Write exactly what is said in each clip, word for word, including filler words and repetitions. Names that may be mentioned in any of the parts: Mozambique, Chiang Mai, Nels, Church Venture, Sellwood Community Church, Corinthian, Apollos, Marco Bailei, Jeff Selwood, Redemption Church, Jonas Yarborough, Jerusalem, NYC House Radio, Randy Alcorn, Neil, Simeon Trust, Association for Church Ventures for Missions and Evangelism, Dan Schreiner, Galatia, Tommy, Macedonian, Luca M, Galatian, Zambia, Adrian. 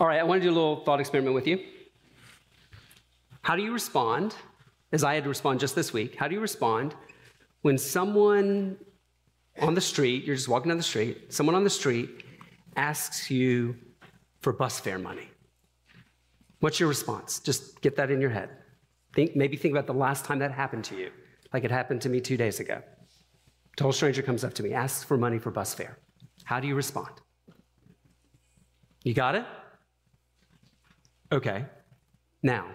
All right, I want to do a little thought experiment with you. How do you respond, as I had to respond just this week, how do you respond when someone on the street, you're just walking down the street, someone on the street asks you for bus fare money? What's your response? Just get that in your head. Think, maybe think about the last time that happened to you, like it happened to me two days ago. A total stranger comes up to me, asks for money for bus fare. How do you respond? You got it? Okay. Now,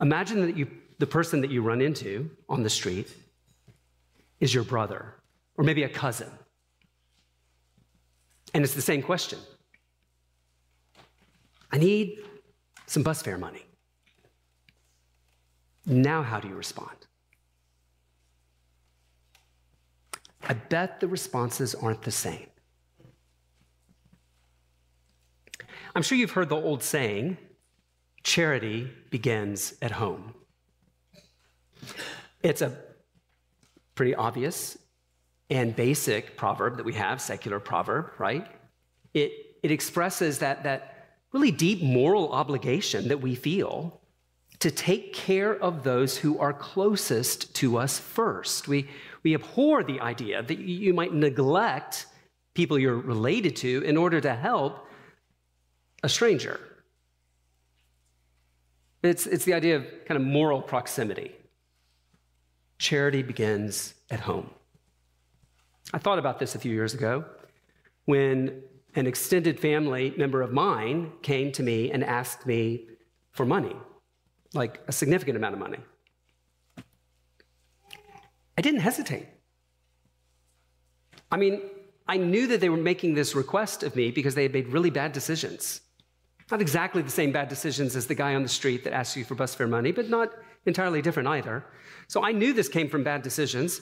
imagine that you, the person that you run into on the street is your brother or maybe a cousin. And it's the same question. I need some bus fare money. Now, how do you respond? I bet the responses aren't the same. I'm sure you've heard the old saying, charity begins at home. It's a pretty obvious and basic proverb that we have, secular proverb, right? It, it expresses that, that really deep moral obligation that we feel to take care of those who are closest to us first. We, we abhor the idea that you might neglect people you're related to in order to help a stranger. It's, it's the idea of kind of moral proximity. Charity begins at home. I thought about this a few years ago when an extended family member of mine came to me and asked me for money, like a significant amount of money. I didn't hesitate. I mean, I knew that they were making this request of me because they had made really bad decisions. Not exactly the same bad decisions as the guy on the street that asked you for bus fare money, but not entirely different either. So I knew this came from bad decisions,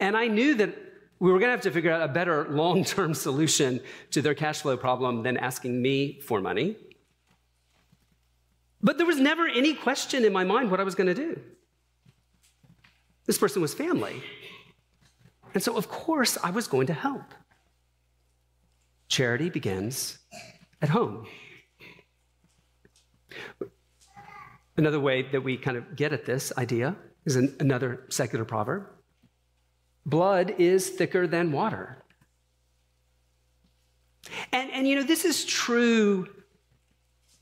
and I knew that we were going to have to figure out a better long-term solution to their cash flow problem than asking me for money. But there was never any question in my mind what I was going to do. This person was family. And so, of course, I was going to help. Charity begins at home. Another way that we kind of get at this idea is an, another secular proverb. Blood is thicker than water. And, and you know, this is true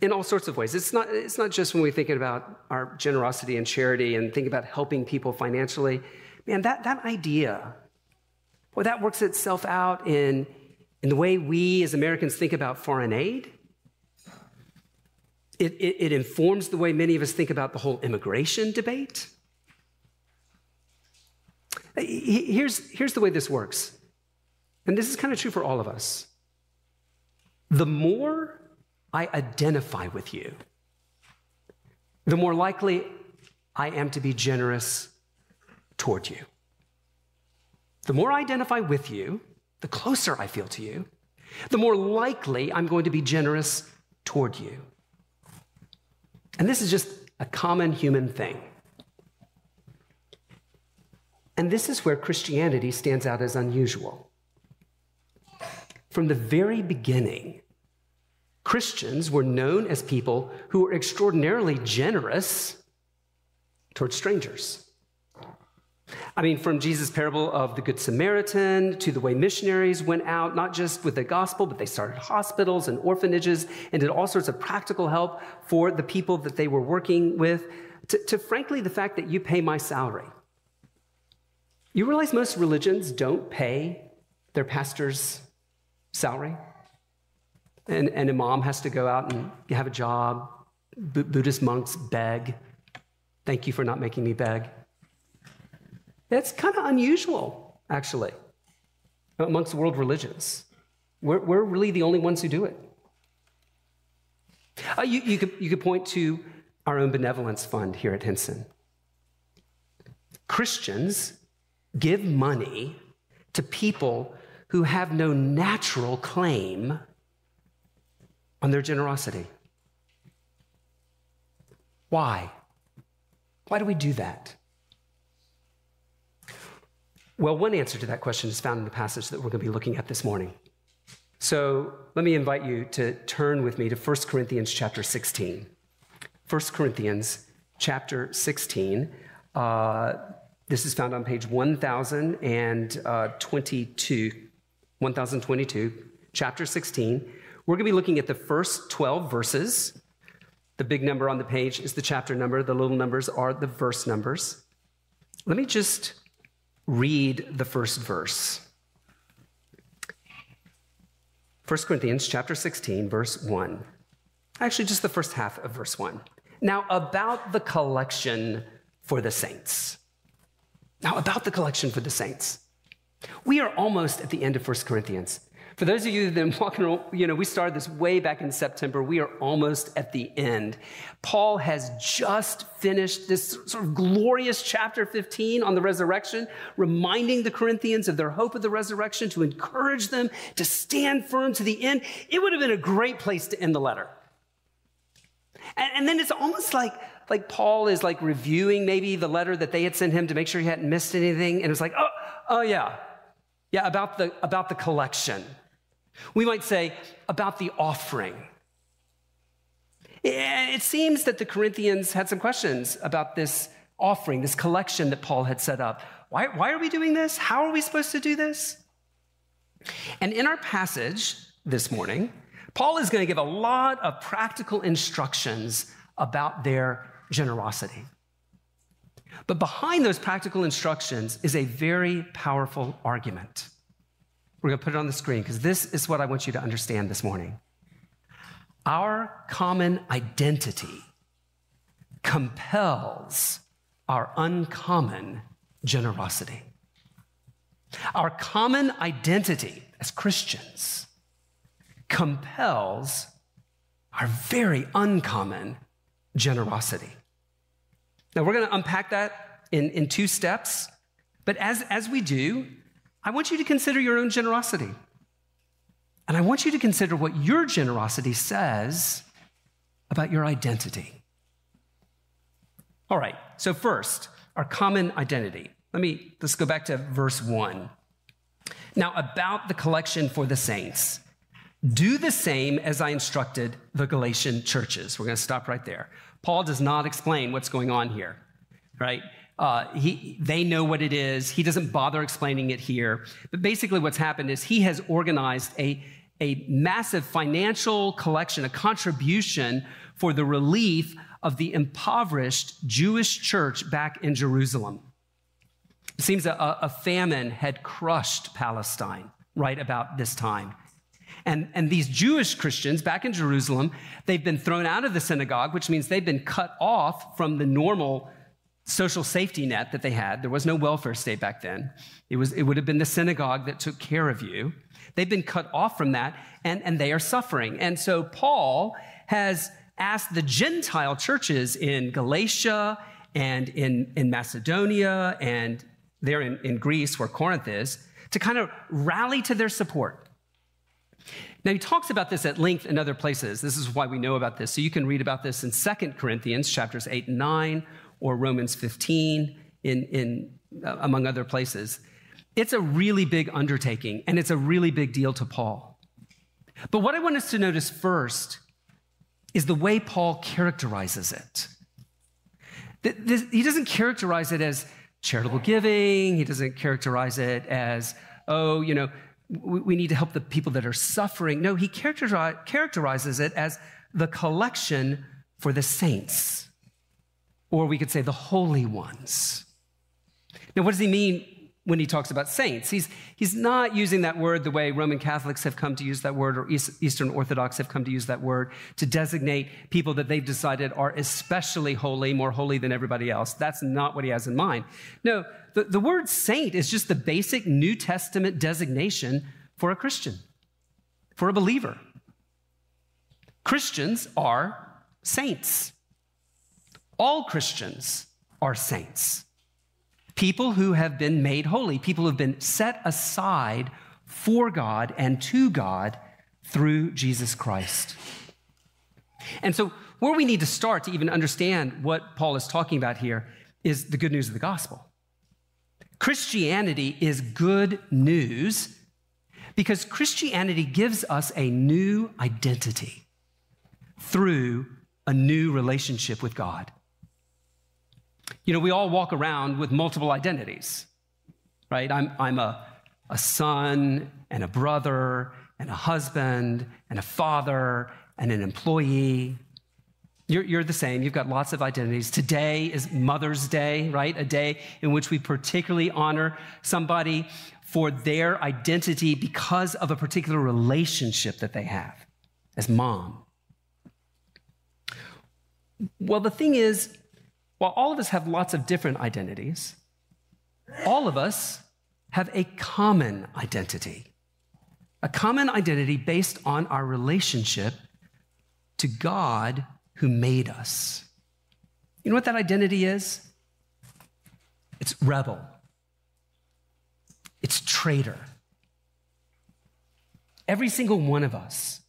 in all sorts of ways. It's not, it's not just when we're thinking about our generosity and charity and thinking about helping people financially. Man, that, that idea, well, that works itself out in And the way we as Americans think about foreign aid, it, it, it informs the way many of us think about the whole immigration debate. Here's, here's the way this works. And this is kind of true for all of us. The more I identify with you, the more likely I am to be generous toward you. The more I identify with you, the closer I feel to you, the more likely I'm going to be generous toward you. And this is just a common human thing. And this is where Christianity stands out as unusual. From the very beginning, Christians were known as people who were extraordinarily generous toward strangers. I mean, from Jesus' parable of the Good Samaritan to the way missionaries went out, not just with the gospel, but they started hospitals and orphanages and did all sorts of practical help for the people that they were working with, to, to frankly, the fact that you pay my salary. You realize most religions don't pay their pastor's salary? And an imam has to go out and have a job. B- Buddhist monks beg. Thank you for not making me beg. That's kind of unusual, actually, amongst world religions. We're, we're really the only ones who do it. Uh, you, you, could, you could point to our own benevolence fund here at Henson. Christians give money to people who have no natural claim on their generosity. Why? Why do we do that? Well, one answer to that question is found in the passage that we're going to be looking at this morning. So let me invite you to turn with me to First Corinthians chapter sixteen. First Corinthians chapter sixteen. Uh, this is found on page one thousand twenty-two, chapter sixteen. We're going to be looking at the first twelve verses. The big number on the page is the chapter number. The little numbers are the verse numbers. Let me just read the first verse. First Corinthians chapter sixteen, verse one. Actually, just the first half of verse one. Now, about the collection for the saints. Now, about the collection for the saints. We are almost at the end of First Corinthians. For those of you that have been walking around, you know, we started this way back in September. We are almost at the end. Paul has just finished this sort of glorious chapter fifteen on the resurrection, reminding the Corinthians of their hope of the resurrection, to encourage them to stand firm to the end. It would have been a great place to end the letter. And, and then it's almost like, like Paul is like reviewing maybe the letter that they had sent him to make sure he hadn't missed anything. And it was like, oh, oh yeah, yeah, about the, about the collection. We might say, about the offering. It seems that the Corinthians had some questions about this offering, this collection that Paul had set up. Why, why are we doing this? How are we supposed to do this? And in our passage this morning, Paul is going to give a lot of practical instructions about their generosity. But behind those practical instructions is a very powerful argument. We're going to put it on the screen because this is what I want you to understand this morning. Our common identity compels our uncommon generosity. Our common identity as Christians compels our very uncommon generosity. Now, we're going to unpack that in, in two steps, but as, as we do, I want you to consider your own generosity. And I want you to consider what your generosity says about your identity. All right, so first, our common identity. Let me, let's go back to verse one. Now, about the collection for the saints, do the same as I instructed the Galatian churches. We're going to stop right there. Paul does not explain what's going on here, right? Uh, he, they know what it is. He doesn't bother explaining it here. But basically what's happened is he has organized a, a massive financial collection, a contribution for the relief of the impoverished Jewish church back in Jerusalem. It seems a, a famine had crushed Palestine right about this time. And, and these Jewish Christians back in Jerusalem, they've been thrown out of the synagogue, which means they've been cut off from the normal social safety net that they had. There was no welfare state back then. It was, it would have been the synagogue that took care of you. They've been cut off from that, and, and they are suffering. And so Paul has asked the Gentile churches in Galatia and in, in Macedonia and there in, in Greece where Corinth is to kind of rally to their support. Now, he talks about this at length in other places. This is why we know about this. So you can read about this in Second Corinthians chapters eight and nine, or Romans fifteen, in, in, uh, among other places. It's a really big undertaking, and it's a really big deal to Paul. But what I want us to notice first is the way Paul characterizes it. Th- this, he doesn't characterize it as charitable giving. He doesn't characterize it as, oh, you know, we, we need to help the people that are suffering. No, he characterize, characterizes it as the collection for the saints. Or we could say the holy ones. Now, what does he mean when he talks about saints? He's, he's not using that word the way Roman Catholics have come to use that word or Eastern Orthodox have come to use that word to designate people that they've decided are especially holy, more holy than everybody else. That's not what he has in mind. No, the, the word saint is just the basic New Testament designation for a Christian, for a believer. Christians are saints. All Christians are saints, people who have been made holy, people who have been set aside for God and to God through Jesus Christ. And so where we need to start to even understand what Paul is talking about here is the good news of the gospel. Christianity is good news because Christianity gives us a new identity through a new relationship with God. You know, we all walk around with multiple identities, right? I'm, I'm a, a son and a brother and a husband and a father and an employee. You're, you're the same. You've got lots of identities. Today is Mother's Day, right? A day in which we particularly honor somebody for their identity because of a particular relationship that they have as mom. Well, the thing is, while all of us have lots of different identities, all of us have a common identity, a common identity based on our relationship to God who made us. You know what that identity is? It's rebel. It's traitor. Every single one of us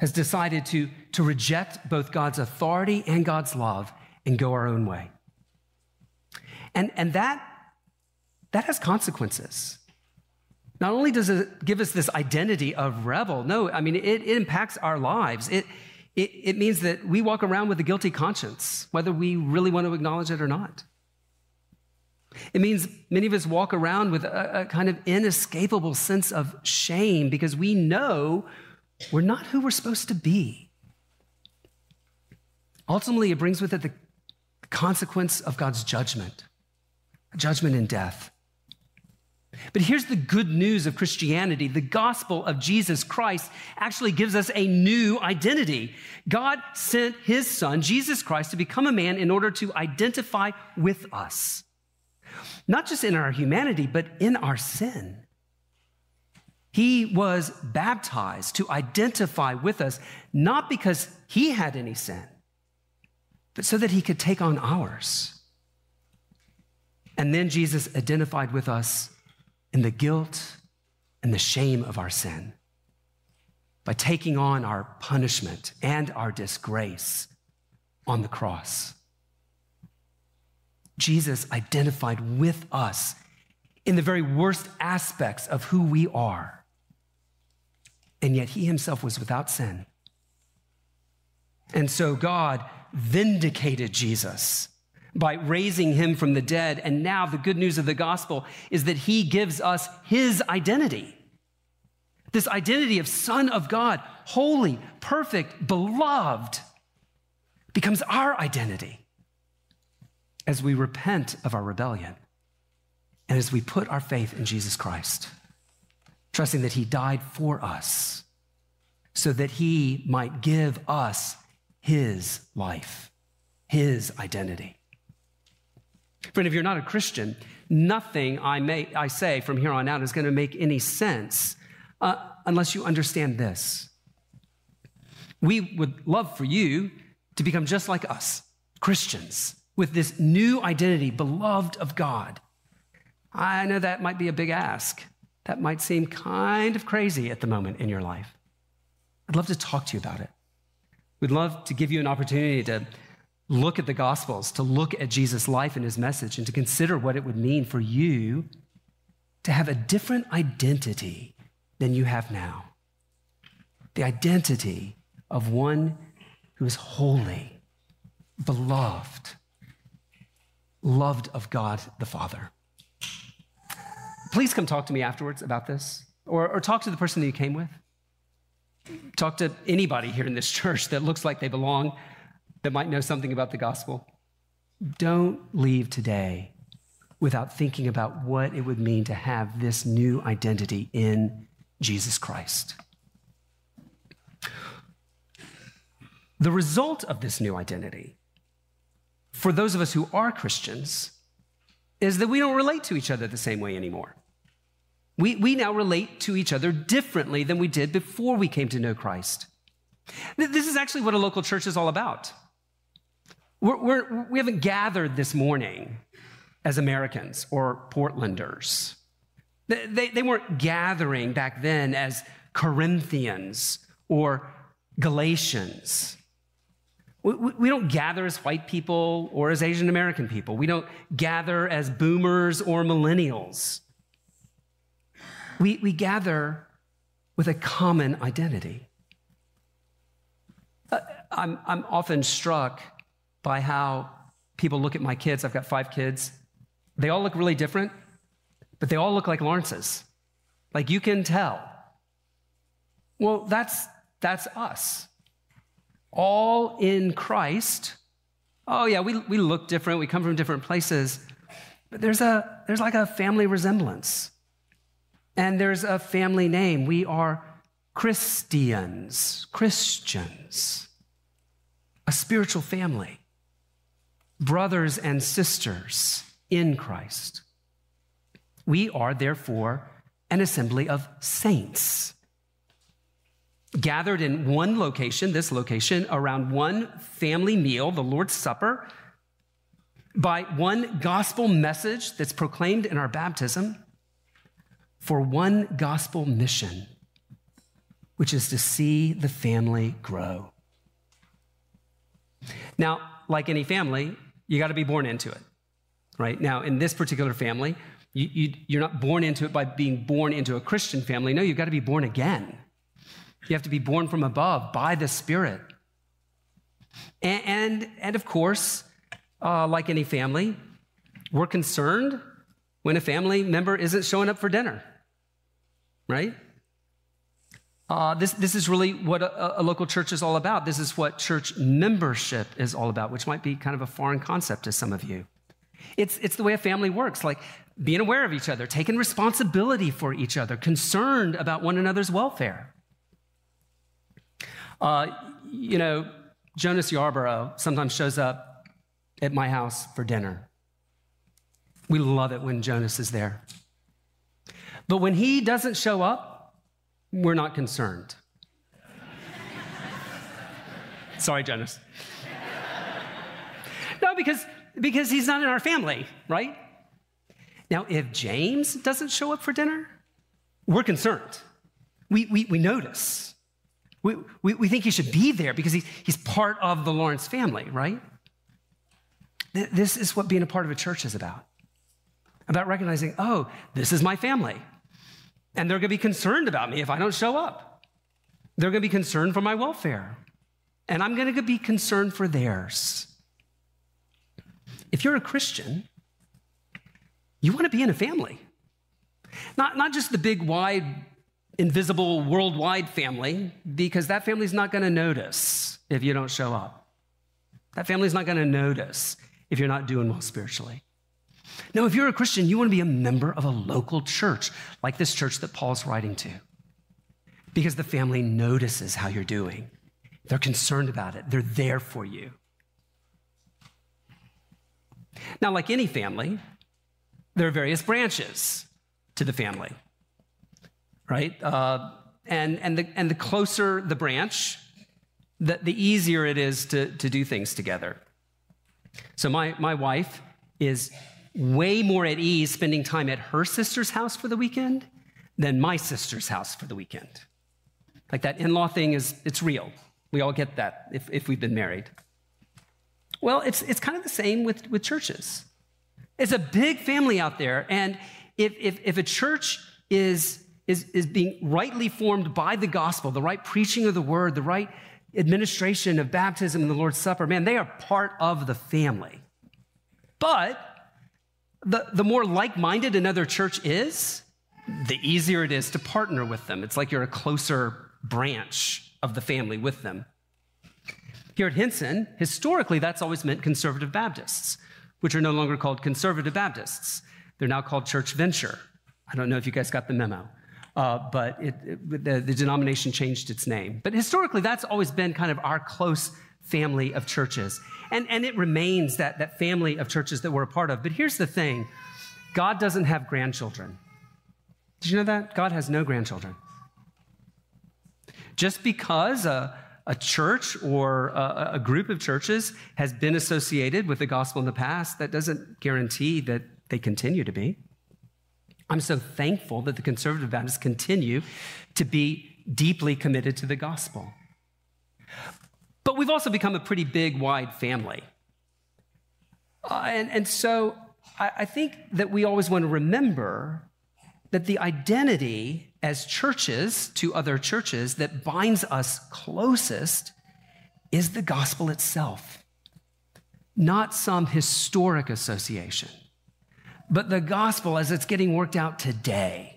has decided to, to reject both God's authority and God's love and go our own way. And, and that, that has consequences. Not only does it give us this identity of rebel, no, I mean, it, it impacts our lives. It, it, it means that we walk around with a guilty conscience, whether we really want to acknowledge it or not. It means many of us walk around with a, a kind of inescapable sense of shame because we know we're not who we're supposed to be. Ultimately, it brings with it the consequence of God's judgment, judgment and death. But here's the good news of Christianity. The gospel of Jesus Christ actually gives us a new identity. God sent his son, Jesus Christ, to become a man in order to identify with us, not just in our humanity, but in our sin. He was baptized to identify with us, not because he had any sin, but so that he could take on ours. And then Jesus identified with us in the guilt and the shame of our sin by taking on our punishment and our disgrace on the cross. Jesus identified with us in the very worst aspects of who we are. And yet he himself was without sin. And so God vindicated Jesus by raising him from the dead. And now the good news of the gospel is that he gives us his identity, this identity of Son of God, holy, perfect, beloved, becomes our identity as we repent of our rebellion and as we put our faith in Jesus Christ, trusting that he died for us so that he might give us his life, his identity. Friend, if you're not a Christian, nothing I may I say from here on out is going to make any sense uh, unless you understand this. We would love for you to become just like us, Christians, with this new identity, beloved of God. I know that might be a big ask. That might seem kind of crazy at the moment in your life. I'd love to talk to you about it. We'd love to give you an opportunity to look at the Gospels, to look at Jesus' life and his message, and to consider what it would mean for you to have a different identity than you have now. The identity of one who is holy, beloved, loved of God the Father. Please come talk to me afterwards about this, or, or talk to the person that you came with. Talk to anybody here in this church that looks like they belong, that might know something about the gospel. Don't leave today without thinking about what it would mean to have this new identity in Jesus Christ. The result of this new identity, for those of us who are Christians, is that we don't relate to each other the same way anymore. We, we now relate to each other differently than we did before we came to know Christ. This is actually what a local church is all about. We're, we're, we haven't gathered this morning as Americans or Portlanders. They, they, they weren't gathering back then as Corinthians or Galatians. We, we don't gather as white people or as Asian American people. We don't gather as boomers or millennials. We, we gather with a common identity. Uh, I'm, I'm often struck by how people look at my kids. I've got five kids. They all look really different, but they all look like Lawrence's. Like, you can tell. Well, that's that's us. All in Christ. Oh yeah, we, we look different. We come from different places, but there's a there's like a family resemblance, and there's a family name. We are Christians, Christians, a spiritual family, brothers and sisters in Christ. We are therefore an assembly of saints, gathered in one location, this location, around one family meal, the Lord's Supper, by one gospel message that's proclaimed in our baptism, for one gospel mission, which is to see the family grow. Now, like any family, you got to be born into it, right? Now, in this particular family, you, you, you're not born into it by being born into a Christian family. No, you've got to be born again. You have to be born from above by the Spirit. And, and, and of course, uh, like any family, we're concerned when a family member isn't showing up for dinner, right? Uh, this, this is really what a, a local church is all about. This is what church membership is all about, which might be kind of a foreign concept to some of you. It's, it's the way a family works, like being aware of each other, taking responsibility for each other, concerned about one another's welfare. Uh, you know, Jonas Yarborough sometimes shows up at my house for dinner. We love it when Jonas is there. But when he doesn't show up, we're not concerned. Sorry, Jonas. No, because, because he's not in our family, right? Now, if James doesn't show up for dinner, we're concerned. We, we, we notice. We, we, we think he should be there because he, he's part of the Lawrence family, right? This is what being a part of a church is about. About recognizing, oh, this is my family. And they're going to be concerned about me if I don't show up. They're going to be concerned for my welfare. And I'm going to be concerned for theirs. If you're a Christian, you want to be in a family. Not, not just the big, wide, invisible worldwide family, because that family's not going to notice if you don't show up. That family's not going to notice if you're not doing well spiritually. No, if you're a Christian, you want to be a member of a local church, like this church that Paul's writing to, because the family notices how you're doing. They're concerned about it. They're there for you. Now, like any family, there are various branches to the family. Right? Uh, and and the and the closer the branch, the, the easier it is to, to do things together. So my, my wife is way more at ease spending time at her sister's house for the weekend than my sister's house for the weekend. Like, that in-law thing is, it's real. We all get that if, if we've been married. Well, it's it's kind of the same with, with churches. It's a big family out there, and if if, if a church is Is, is being rightly formed by the gospel, the right preaching of the word, the right administration of baptism and the Lord's Supper, man, they are part of the family. But the, the more like-minded another church is, the easier it is to partner with them. It's like you're a closer branch of the family with them. Here at Henson, historically, that's always meant conservative Baptists, which are no longer called conservative Baptists. They're now called Church Venture. I don't know if you guys got the memo. Uh, but it, it, the, the denomination changed its name. But historically, that's always been kind of our close family of churches. And, and it remains that, that family of churches that we're a part of. But here's the thing. God doesn't have grandchildren. Did you know that? God has no grandchildren. Just because a, a church or a, a group of churches has been associated with the gospel in the past, that doesn't guarantee that they continue to be. I'm so thankful that the conservative Baptists continue to be deeply committed to the gospel. But we've also become a pretty big, wide family. Uh, and, and so I, I think that we always want to remember that the identity as churches to other churches that binds us closest is the gospel itself, not some historic association, but the gospel as it's getting worked out today.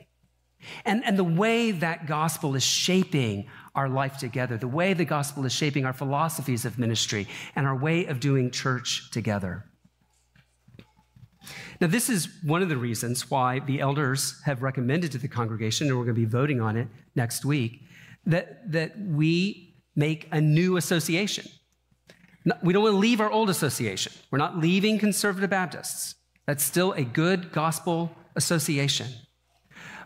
And, and the way that gospel is shaping our life together, the way the gospel is shaping our philosophies of ministry and our way of doing church together. Now, this is one of the reasons why the elders have recommended to the congregation, and we're going to be voting on it next week, that, that we make a new association. We don't want to leave our old association. We're not leaving Conservative Baptists. That's still a good gospel association.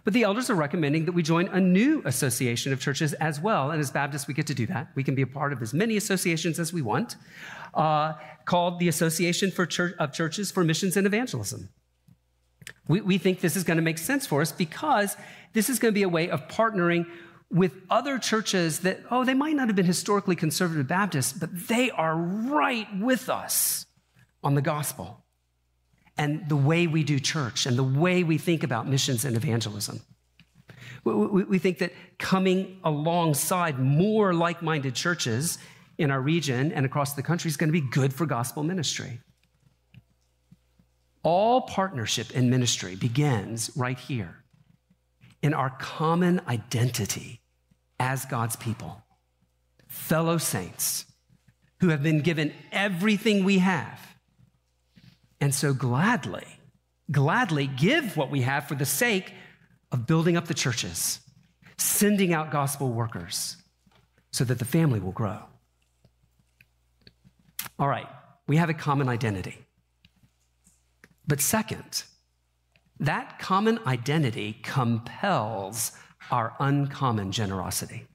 But the elders are recommending that we join a new association of churches as well. And as Baptists, we get to do that. We can be a part of as many associations as we want, uh, called the Association for Church, of Churches for Missions and Evangelism. We, we think this is going to make sense for us because this is going to be a way of partnering with other churches that, oh, they might not have been historically Conservative Baptists, but they are right with us on the gospel and the way we do church and the way we think about missions and evangelism. We, we, we think that coming alongside more like-minded churches in our region and across the country is going to be good for gospel ministry. All partnership in ministry begins right here in our common identity as God's people, fellow saints who have been given everything we have, and so gladly, gladly give what we have for the sake of building up the churches, sending out gospel workers so that the family will grow. All right, we have a common identity. But second, that common identity compels our uncommon generosity.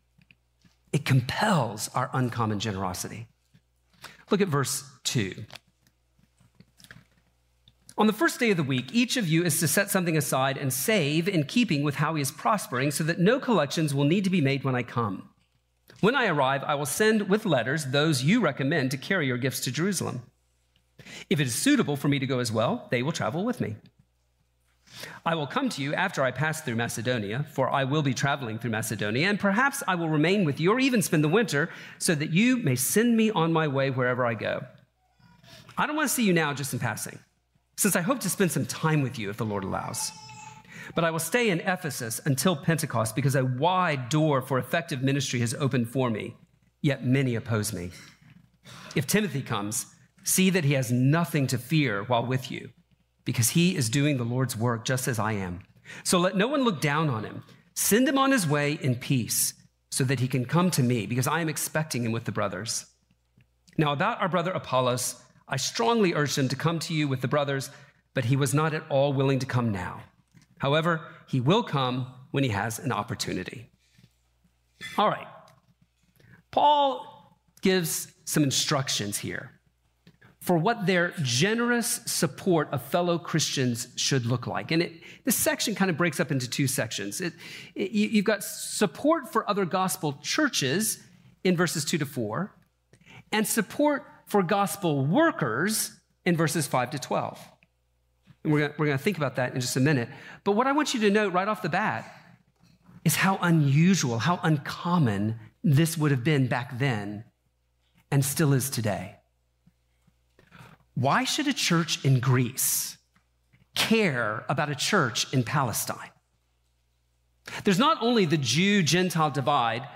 It compels our uncommon generosity. Look at verse two. On the first day of the week, each of you is to set something aside and save in keeping with how he is prospering so that no collections will need to be made when I come. When I arrive, I will send with letters those you recommend to carry your gifts to Jerusalem. If it is suitable for me to go as well, they will travel with me. I will come to you after I pass through Macedonia, for I will be traveling through Macedonia, and perhaps I will remain with you or even spend the winter so that you may send me on my way wherever I go. I don't want to see you now just in passing, since I hope to spend some time with you if the Lord allows. But I will stay in Ephesus until Pentecost because a wide door for effective ministry has opened for me, yet many oppose me. If Timothy comes, see that he has nothing to fear while with you because he is doing the Lord's work just as I am. So let no one look down on him. Send him on his way in peace so that he can come to me because I am expecting him with the brothers. Now about our brother Apollos, I strongly urged him to come to you with the brothers, but he was not at all willing to come now. However, he will come when he has an opportunity. All right. Paul gives some instructions here for what their generous support of fellow Christians should look like. And it, this section kind of breaks up into two sections. It, it, you've got support for other gospel churches in verses two to four, and support for gospel workers in verses five to twelve. And we're going to think about that in just a minute. But what I want you to note right off the bat is how unusual, how uncommon this would have been back then and still is today. Why should a church in Greece care about a church in Palestine? There's not only the Jew-Gentile divide,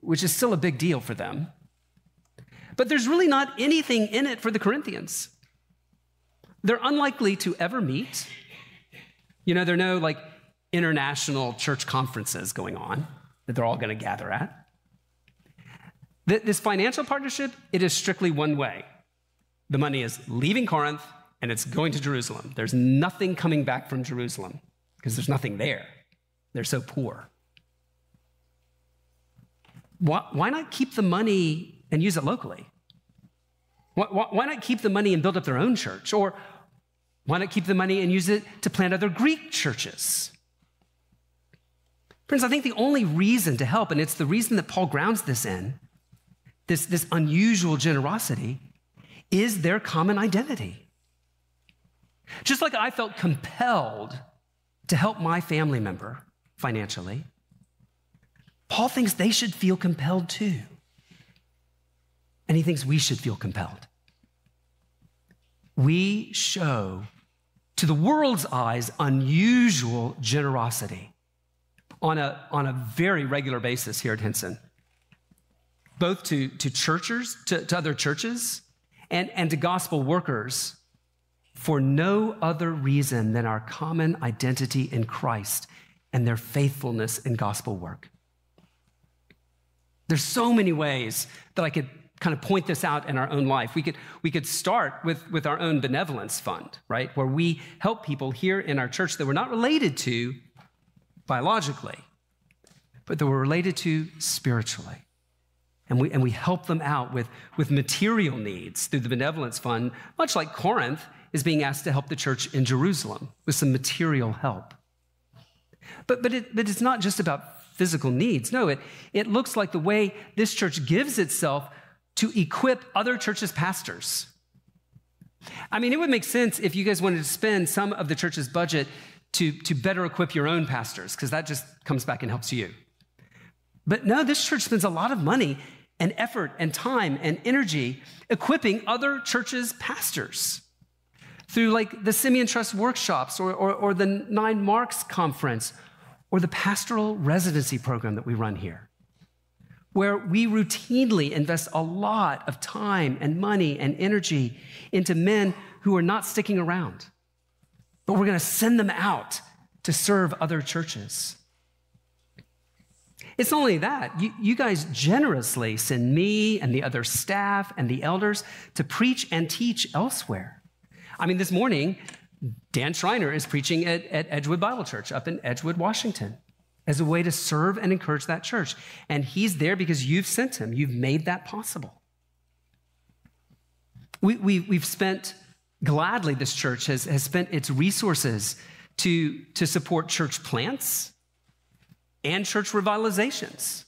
which is still a big deal for them, but there's really not anything in it for the Corinthians. They're unlikely to ever meet. You know, there are no like international church conferences going on that they're all going to gather at. This financial partnership, it is strictly one way. The money is leaving Corinth and it's going to Jerusalem. There's nothing coming back from Jerusalem because there's nothing there. They're so poor. Why, why not keep the money and use it locally? Why, why, why not keep the money and build up their own church? Or why not keep the money and use it to plant other Greek churches? Friends, I think the only reason to help, and it's the reason that Paul grounds this in, this, this unusual generosity, is their common identity. Just like I felt compelled to help my family member financially, Paul thinks they should feel compelled too. And he thinks we should feel compelled. We show, to the world's eyes, unusual generosity on a, on a very regular basis here at Henson, both to, to churches, to, to other churches, and, and to gospel workers, for no other reason than our common identity in Christ and their faithfulness in gospel work. There's so many ways that I could kind of point this out in our own life. We could, we could start with, with our own benevolence fund, right? Where we help people here in our church that we're not related to biologically, but that we're related to spiritually. And we, and we help them out with, with material needs through the benevolence fund, much like Corinth is being asked to help the church in Jerusalem with some material help. But, but, it, but it's not just about physical needs. No, it, it looks like the way this church gives itself to equip other churches' pastors. I mean, it would make sense if you guys wanted to spend some of the church's budget to, to better equip your own pastors, because that just comes back and helps you. But no, this church spends a lot of money and effort and time and energy equipping other churches' pastors through like the Simeon Trust workshops or, or, or the Nine Marks Conference or the pastoral residency program that we run here, where we routinely invest a lot of time and money and energy into men who are not sticking around, but we're gonna send them out to serve other churches. It's not only that, you, you guys generously send me and the other staff and the elders to preach and teach elsewhere. I mean, this morning, Dan Schreiner is preaching at, at Edgewood Bible Church up in Edgewood, Washington, as a way to serve and encourage that church. And he's there because you've sent him. You've made that possible. We, we, we've spent, gladly this church has, has spent its resources to, to support church plants and church revitalizations.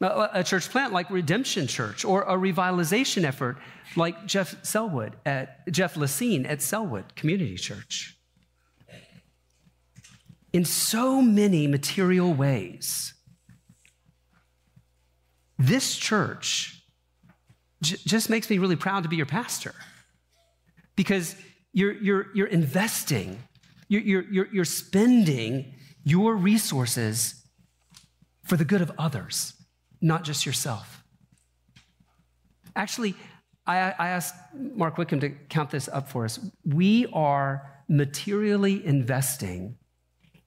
A, a church plant like Redemption Church, or a revitalization effort like Jeff Selwood at, Jeff Lassine at Sellwood Community Church. In so many material ways, this church j- just makes me really proud to be your pastor, because you're you're you're investing, you're you're you're spending your resources for the good of others, not just yourself. Actually, I, I asked Mark Wickham to count this up for us. We are materially investing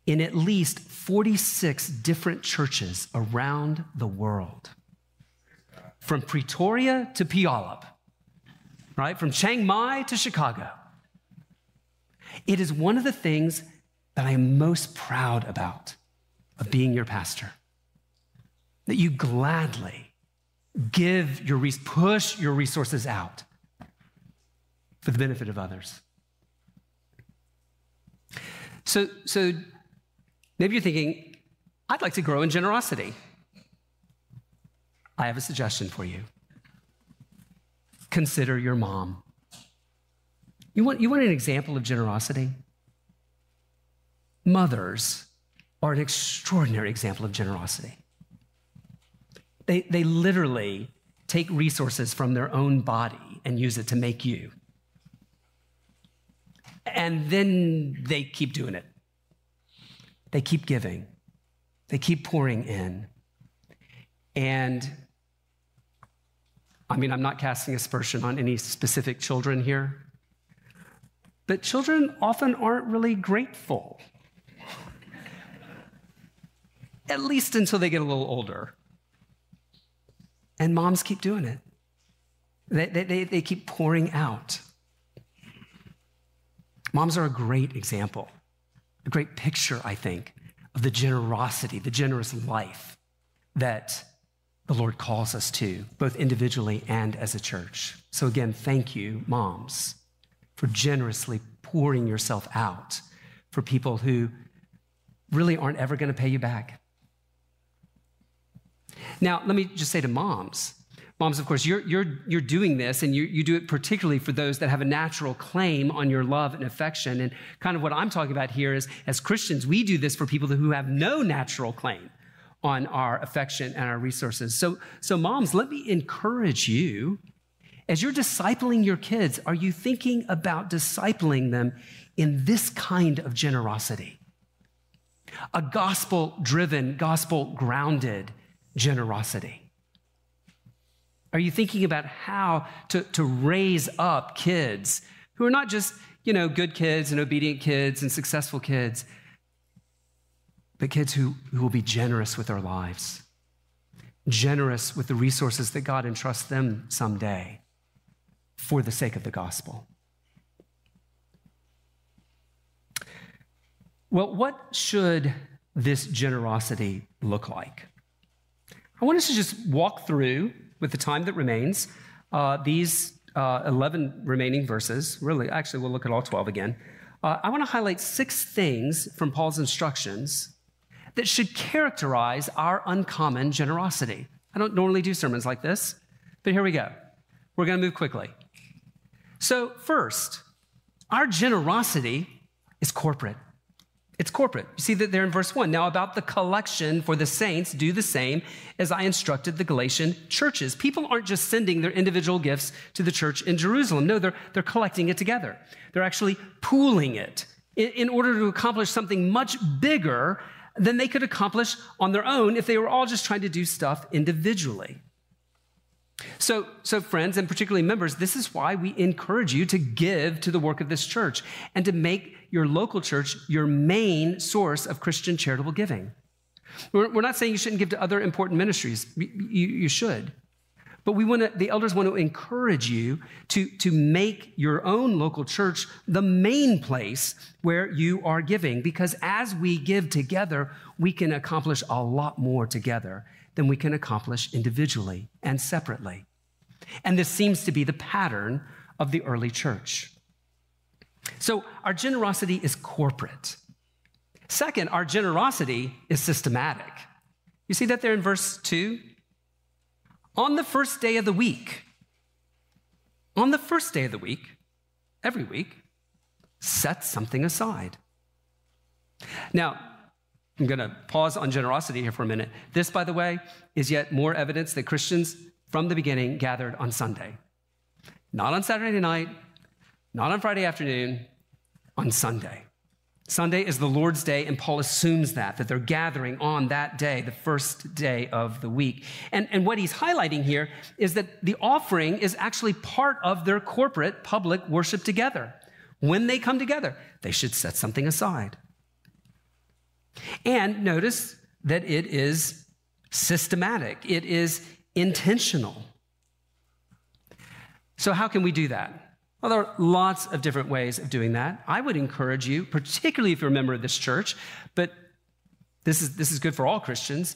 in at least forty-six different churches around the world. From Pretoria to Puyallup, right? From Chiang Mai to Chicago. It is one of the things that I am most proud about of being your pastor, that you gladly give your, res- push your resources out for the benefit of others. So, so, maybe you're thinking, I'd like to grow in generosity. I have a suggestion for you. Consider your mom. You want, you want an example of generosity? Mothers are an extraordinary example of generosity. They, they literally take resources from their own body and use it to make you. And then they keep doing it. They keep giving, they keep pouring in. And I mean, I'm not casting aspersion on any specific children here, but children often aren't really grateful, at least until they get a little older. And moms keep doing it. They, they, they keep pouring out. Moms are a great example. A great picture, I think, of the generosity, the generous life that the Lord calls us to, both individually and as a church. So again, thank you, moms, for generously pouring yourself out for people who really aren't ever going to pay you back. Now, let me just say to moms, Moms, of course, you're you're you're doing this, and you you do it particularly for those that have a natural claim on your love and affection. And kind of what I'm talking about here is, as Christians, we do this for people who have no natural claim on our affection and our resources. So, so moms, let me encourage you, as you're discipling your kids, are you thinking about discipling them in this kind of generosity? A gospel-driven, gospel-grounded generosity. Are you thinking about how to, to raise up kids who are not just, you know, good kids and obedient kids and successful kids, but kids who, who will be generous with their lives, generous with the resources that God entrusts them someday for the sake of the gospel? Well, what should this generosity look like? I want us to just walk through, with the time that remains, uh, these uh, eleven remaining verses. Really, actually, we'll look at all twelve again. Uh, I want to highlight six things from Paul's instructions that should characterize our uncommon generosity. I don't normally do sermons like this, but here we go. We're going to move quickly. So first, our generosity is corporate. It's corporate. You see that there in verse one. Now about the collection for the saints, do the same as I instructed the Galatian churches. People aren't just sending their individual gifts to the church in Jerusalem. No, they're, they're collecting it together. They're actually pooling it in, in order to accomplish something much bigger than they could accomplish on their own if they were all just trying to do stuff individually. So, so friends, and particularly members, this is why we encourage you to give to the work of this church and to make your local church your main source of Christian charitable giving. We're, we're not saying you shouldn't give to other important ministries. You, you should. But we want to, the elders want to encourage you to, to make your own local church the main place where you are giving, because as we give together, we can accomplish a lot more together than we can accomplish individually and separately. And this seems to be the pattern of the early church. So our generosity is corporate. Second, our generosity is systematic. You see that there in verse two? On the first day of the week, on the first day of the week, every week, set something aside. Now, I'm going to pause on generosity here for a minute. This, by the way, is yet more evidence that Christians from the beginning gathered on Sunday. Not on Saturday night, not on Friday afternoon, on Sunday. Sunday is the Lord's day, and Paul assumes that, that they're gathering on that day, the first day of the week. And, and what he's highlighting here is that the offering is actually part of their corporate public worship together. When they come together, they should set something aside. And notice that it is systematic. It is intentional. So how can we do that? Well, there are lots of different ways of doing that. I would encourage you, particularly if you're a member of this church, but this is this is good for all Christians,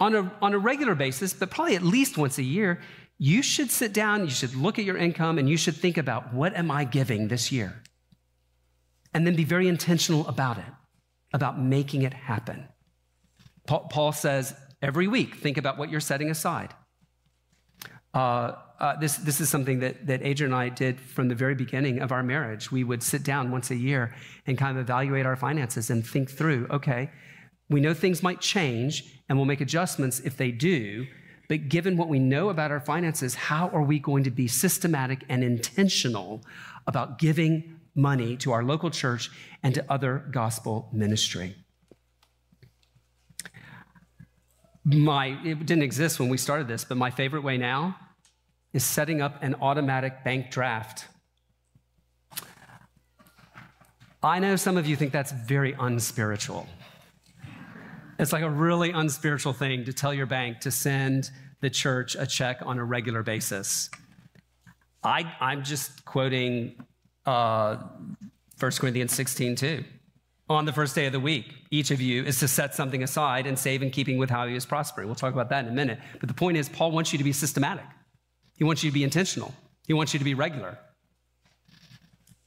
on a, on a regular basis, but probably at least once a year, you should sit down, you should look at your income, and you should think about, what am I giving this year? And then be very intentional about it, about making it happen. Paul says every week, think about what you're setting aside. Uh, uh, this, this is something that, that Adrian and I did from the very beginning of our marriage. We would sit down once a year and kind of evaluate our finances and think through, okay, we know things might change and we'll make adjustments if they do, but given what we know about our finances, how are we going to be systematic and intentional about giving money to our local church and to other gospel ministry? My, it didn't exist when we started this, but my favorite way now is setting up an automatic bank draft. I know some of you think that's very unspiritual. It's like a really unspiritual thing to tell your bank to send the church a check on a regular basis. I, I'm just quoting Uh, First Corinthians sixteen two. On the first day of the week, each of you is to set something aside and save in keeping with how he is prospering. We'll talk about that in a minute. But the point is, Paul wants you to be systematic. He wants you to be intentional. He wants you to be regular.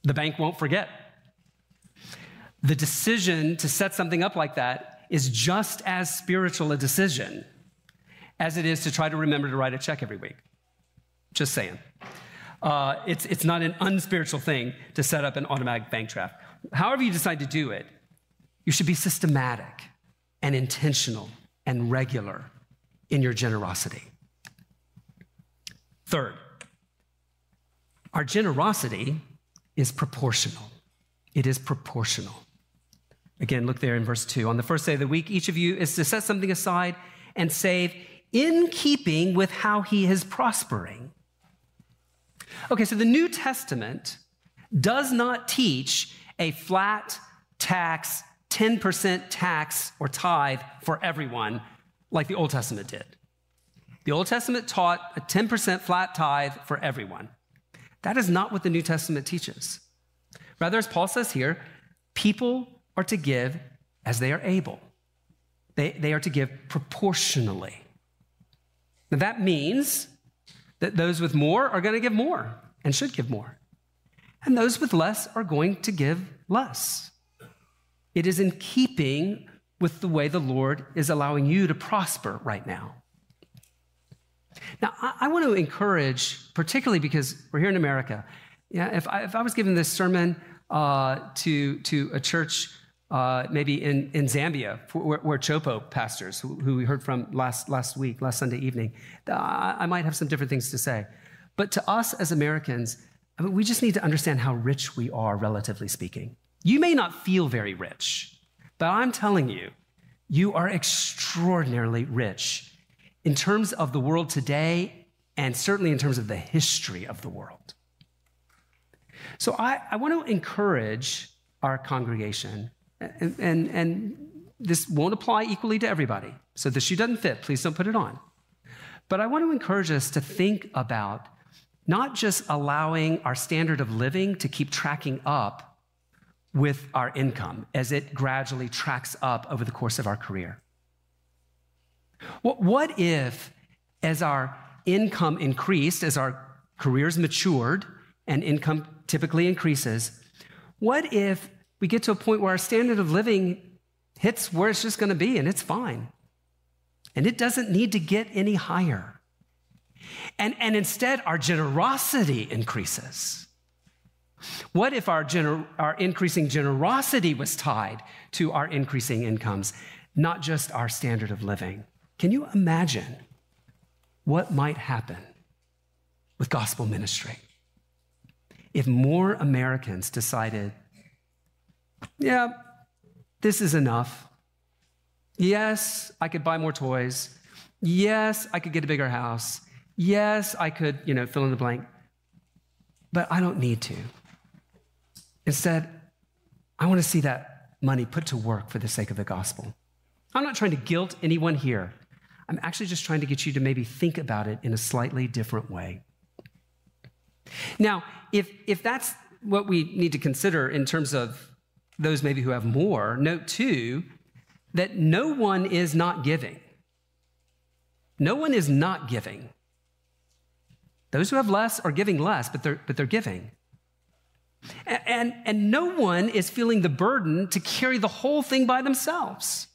The bank won't forget. The decision to set something up like that is just as spiritual a decision as it is to try to remember to write a check every week. Just saying. Uh, it's, it's not an unspiritual thing to set up an automatic bank draft. However you decide to do it, you should be systematic and intentional and regular in your generosity. Third, our generosity is proportional. It is proportional. Again, look there in verse two. On the first day of the week, each of you is to set something aside and save in keeping with how he is prospering. Okay, so the New Testament does not teach a flat tax, ten percent tax or tithe for everyone like the Old Testament did. The Old Testament taught a ten percent flat tithe for everyone. That is not what the New Testament teaches. Rather, as Paul says here, people are to give as they are able. They, they are to give proportionally. Now that means that those with more are going to give more and should give more. And those with less are going to give less. It is in keeping with the way the Lord is allowing you to prosper right now. Now, I, I want to encourage, particularly because we're here in America, yeah, if I, if I was giving this sermon uh, to, to a church uh, maybe in, in Zambia, where, where Chopo pastors, who, who we heard from last, last week, last Sunday evening, I might have some different things to say. But to us as Americans, I mean, we just need to understand how rich we are, relatively speaking. You may not feel very rich, but I'm telling you, you are extraordinarily rich in terms of the world today and certainly in terms of the history of the world. So I, I want to encourage our congregation, and, and, and this won't apply equally to everybody, so if the shoe doesn't fit, please don't put it on. But I want to encourage us to think about not just allowing our standard of living to keep tracking up with our income as it gradually tracks up over the course of our career. What, what if, as our income increased, as our careers matured, and income typically increases, what if we get to a point where our standard of living hits where it's just going to be and it's fine? And it doesn't need to get any higher. And, and instead, our generosity increases. What if our, gener- our increasing generosity was tied to our increasing incomes, not just our standard of living? Can you imagine what might happen with gospel ministry if more Americans decided, yeah, this is enough. Yes, I could buy more toys. Yes, I could get a bigger house. Yes, I could, you know, fill in the blank. But I don't need to. Instead, I want to see that money put to work for the sake of the gospel. I'm not trying to guilt anyone here. I'm actually just trying to get you to maybe think about it in a slightly different way. Now, if if that's what we need to consider in terms of those maybe who have more, note too that no one is not giving. No one is not giving. Those who have less are giving less, but they're but they're giving. And, and, and no one is feeling the burden to carry the whole thing by themselves.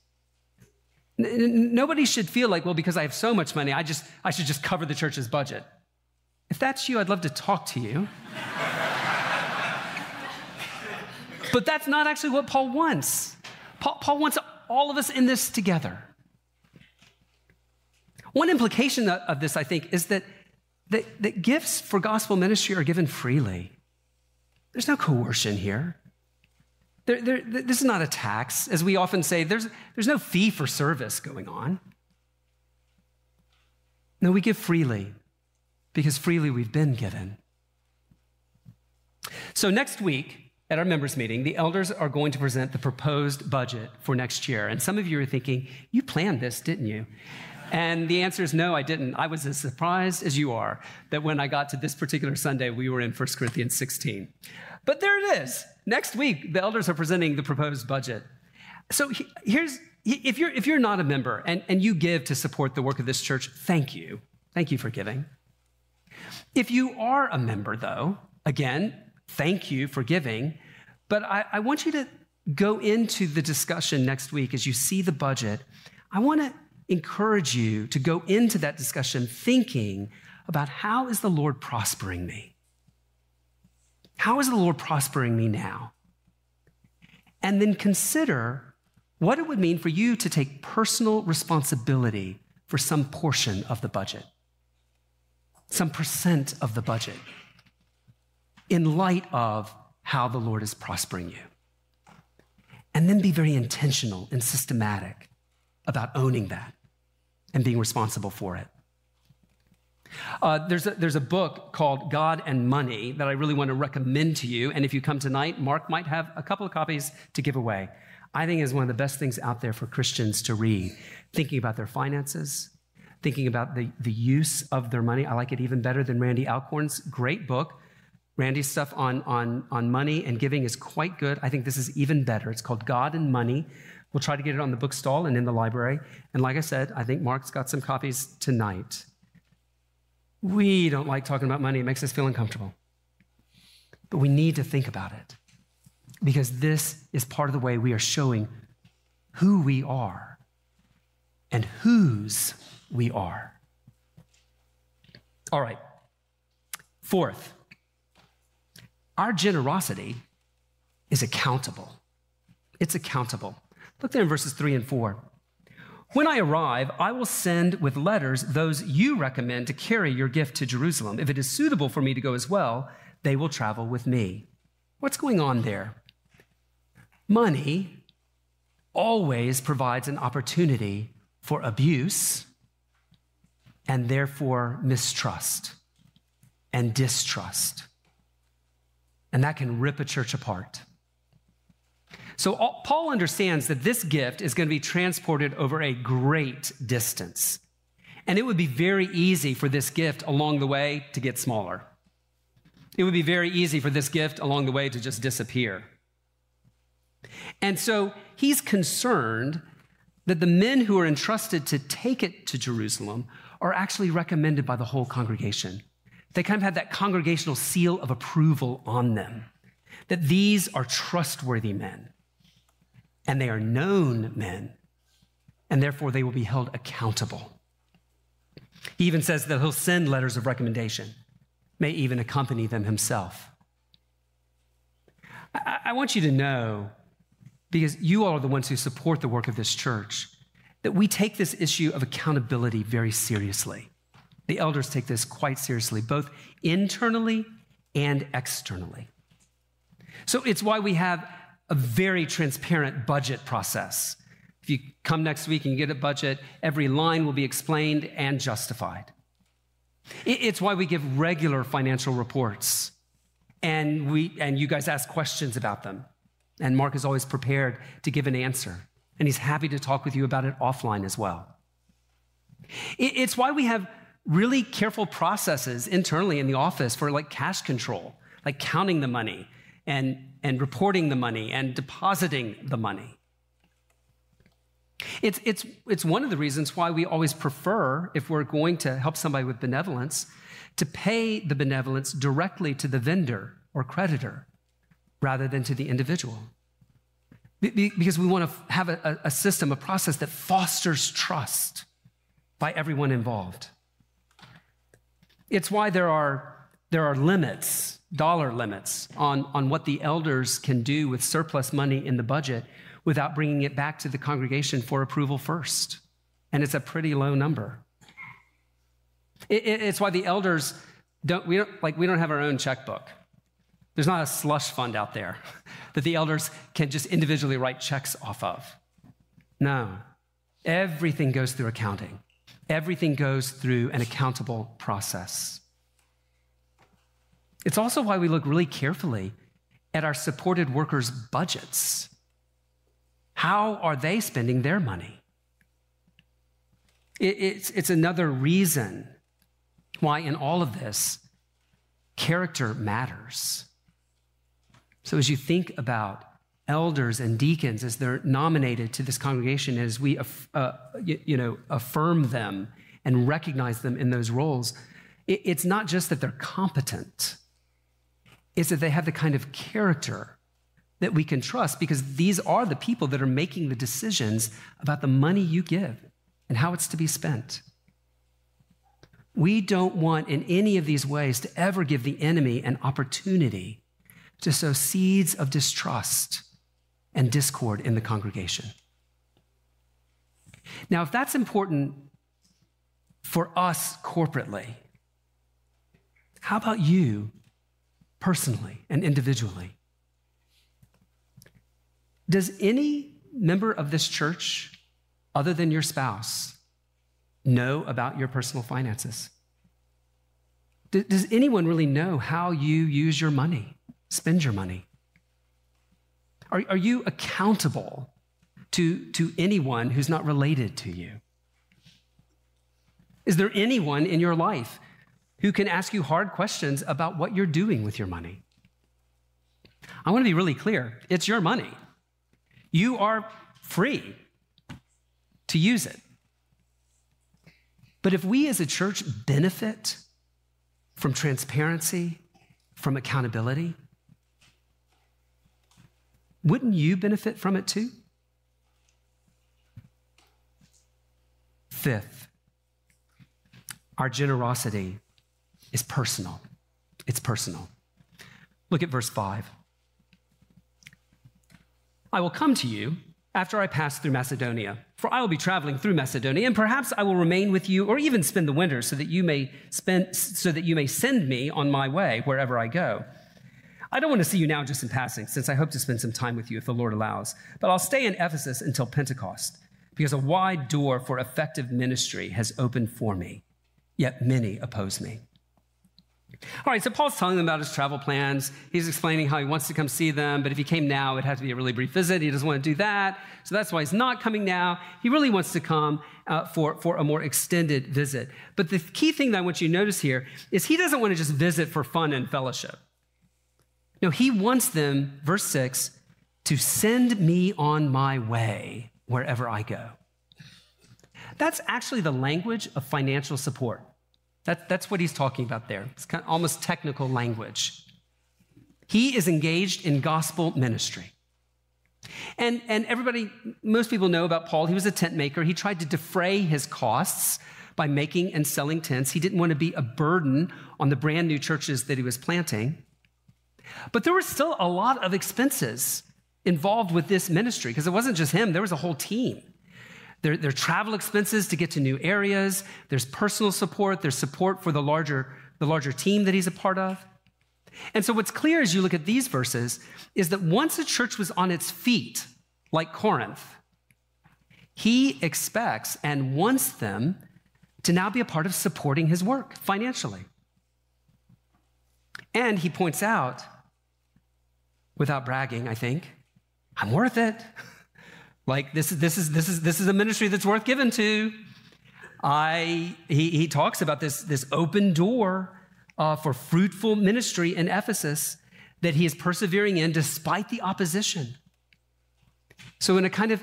N- nobody should feel like, well, because I have so much money, I just I should just cover the church's budget. If that's you, I'd love to talk to you. But that's not actually what Paul wants. Paul, Paul wants all of us in this together. One implication of this, I think, is that, that, that gifts for gospel ministry are given freely. There's no coercion here. There, there, this is not a tax. As we often say, there's, there's no fee for service going on. No, we give freely, because freely we've been given. So next week at our members' meeting, the elders are going to present the proposed budget for next year. And some of you are thinking, you planned this, didn't you? And the answer is no, I didn't. I was as surprised as you are that when I got to this particular Sunday, we were in First Corinthians sixteen. But there it is. Next week, the elders are presenting the proposed budget. So here's, if you're, if you're not a member and, and you give to support the work of this church, thank you. Thank you for giving. If you are a member, though, again, thank you for giving, but I, I want you to go into the discussion next week as you see the budget. I want to encourage you to go into that discussion thinking about how is the Lord prospering me? How is the Lord prospering me now? And then consider what it would mean for you to take personal responsibility for some portion of the budget, some percent of the budget, in light of how the Lord is prospering you. And then be very intentional and systematic about owning that and being responsible for it. Uh, there's, a, there's a book called God and Money that I really want to recommend to you. And if you come tonight, Mark might have a couple of copies to give away. I think it's one of the best things out there for Christians to read, thinking about their finances, thinking about the, the use of their money. I like it even better than Randy Alcorn's great book. Randy's stuff on, on, on money and giving is quite good. I think this is even better. It's called God and Money. We'll try to get it on the bookstall and in the library. And like I said, I think Mark's got some copies tonight. We don't like talking about money. It makes us feel uncomfortable. But we need to think about it because this is part of the way we are showing who we are and whose we are. All right. Fourth, our generosity is accountable. It's accountable. Look there in verses three and four. When I arrive, I will send with letters those you recommend to carry your gift to Jerusalem. If it is suitable for me to go as well, they will travel with me. What's going on there? Money always provides an opportunity for abuse and therefore mistrust and distrust. And that can rip a church apart. So Paul understands that this gift is going to be transported over a great distance. And it would be very easy for this gift along the way to get smaller. It would be very easy for this gift along the way to just disappear. And so he's concerned that the men who are entrusted to take it to Jerusalem are actually recommended by the whole congregation. They kind of have that congregational seal of approval on them, that these are trustworthy men. And they are known men, and therefore they will be held accountable. He even says that he'll send letters of recommendation, may even accompany them himself. I, I want you to know, because you all are the ones who support the work of this church, that we take this issue of accountability very seriously. The elders take this quite seriously, both internally and externally. So it's why we have a very transparent budget process. If you come next week and you get a budget, every line will be explained and justified. It's why we give regular financial reports, and we and you guys ask questions about them. And Mark is always prepared to give an answer, and he's happy to talk with you about it offline as well. It's why we have really careful processes internally in the office for like cash control, like counting the money, And, and reporting the money and depositing the money. It's, it's, it's one of the reasons why we always prefer, if we're going to help somebody with benevolence, to pay the benevolence directly to the vendor or creditor rather than to the individual. Be, because we want to have a, a system, a process that fosters trust by everyone involved. It's why there are There are limits, dollar limits, on, on what the elders can do with surplus money in the budget without bringing it back to the congregation for approval first. And it's a pretty low number. It, it, it's why the elders, don't we don't, like, we don't have our own checkbook. There's not a slush fund out there that the elders can just individually write checks off of. No, everything goes through accounting. Everything goes through an accountable process. It's also why we look really carefully at our supported workers' budgets. How are they spending their money? It, it's, it's another reason why in all of this, character matters. So as you think about elders and deacons as they're nominated to this congregation, as we uh, you, you know, affirm them and recognize them in those roles, it, it's not just that they're competent, is that they have the kind of character that we can trust because these are the people that are making the decisions about the money you give and how it's to be spent. We don't want in any of these ways to ever give the enemy an opportunity to sow seeds of distrust and discord in the congregation. Now, if that's important for us corporately, how about you personally and individually? Does any member of this church, other than your spouse, know about your personal finances? Does anyone really know how you use your money, spend your money? Are, are you accountable to, to anyone who's not related to you? Is there anyone in your life who can ask you hard questions about what you're doing with your money? I want to be really clear. It's your money. You are free to use it. But if we as a church benefit from transparency, from accountability, wouldn't you benefit from it too? Fifth, our generosity is personal. It's personal. Look at verse five. I will come to you after I pass through Macedonia, for I will be traveling through Macedonia, and perhaps I will remain with you or even spend the winter so that you may spend, so that you may send me on my way wherever I go. I don't want to see you now just in passing, since I hope to spend some time with you if the Lord allows, but I'll stay in Ephesus until Pentecost, because a wide door for effective ministry has opened for me, yet many oppose me. All right, so Paul's telling them about his travel plans. He's explaining how he wants to come see them, but if he came now, it'd have to be a really brief visit. He doesn't want to do that, so that's why he's not coming now. He really wants to come uh, for, for a more extended visit. But the key thing that I want you to notice here is he doesn't want to just visit for fun and fellowship. No, he wants them, verse six, to send me on my way wherever I go. That's actually the language of financial support. That, that's what he's talking about there. It's kind of almost technical language. He is engaged in gospel ministry. And, and everybody, most people know about Paul. He was a tent maker. He tried to defray his costs by making and selling tents. He didn't want to be a burden on the brand new churches that he was planting. But there were still a lot of expenses involved with this ministry, because it wasn't just him. There was a whole team. There, there are travel expenses to get to new areas. There's personal support. There's support for the larger, the larger team that he's a part of. And so what's clear as you look at these verses is that once a church was on its feet, like Corinth, he expects and wants them to now be a part of supporting his work financially. And he points out, without bragging, I think, I'm worth it. Like this is this is this is this is a ministry that's worth giving to. I he he talks about this this open door uh, for fruitful ministry in Ephesus that he is persevering in despite the opposition. So in a kind of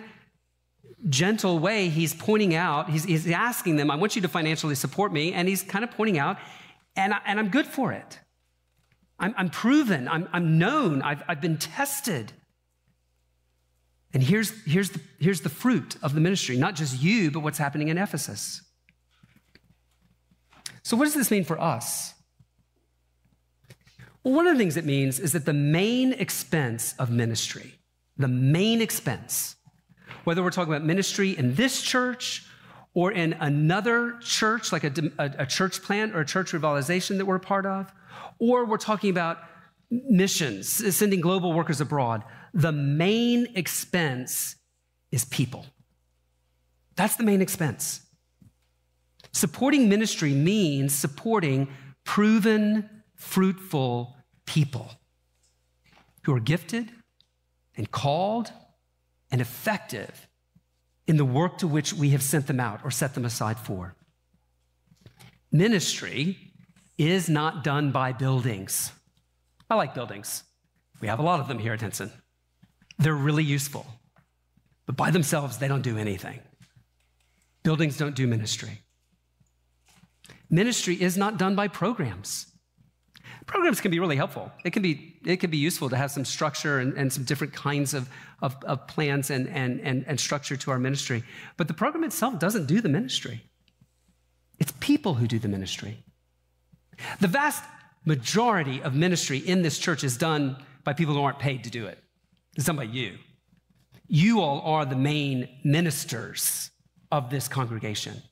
gentle way, he's pointing out, he's he's asking them, I want you to financially support me, and he's kind of pointing out, and I, and I'm good for it. I'm I'm proven. I'm I'm known. I've I've been tested. And here's, here's, the, here's the fruit of the ministry, not just you, but what's happening in Ephesus. So what does this mean for us? Well, one of the things it means is that the main expense of ministry, the main expense, whether we're talking about ministry in this church or in another church, like a, a, a church plant or a church revitalization that we're a part of, or we're talking about missions, sending global workers abroad, the main expense is people. That's the main expense. Supporting ministry means supporting proven, fruitful people who are gifted and called and effective in the work to which we have sent them out or set them aside for. Ministry is not done by buildings. I like buildings. We have a lot of them here at Henson. They're really useful, but by themselves, they don't do anything. Buildings don't do ministry. Ministry is not done by programs. Programs can be really helpful. It can be, it can be useful to have some structure and, and some different kinds of, of, of plans and, and, and, and structure to our ministry, but the program itself doesn't do the ministry. It's people who do the ministry. The vast majority of ministry in this church is done by people who aren't paid to do it. It's done by you. You all are the main ministers of this congregation.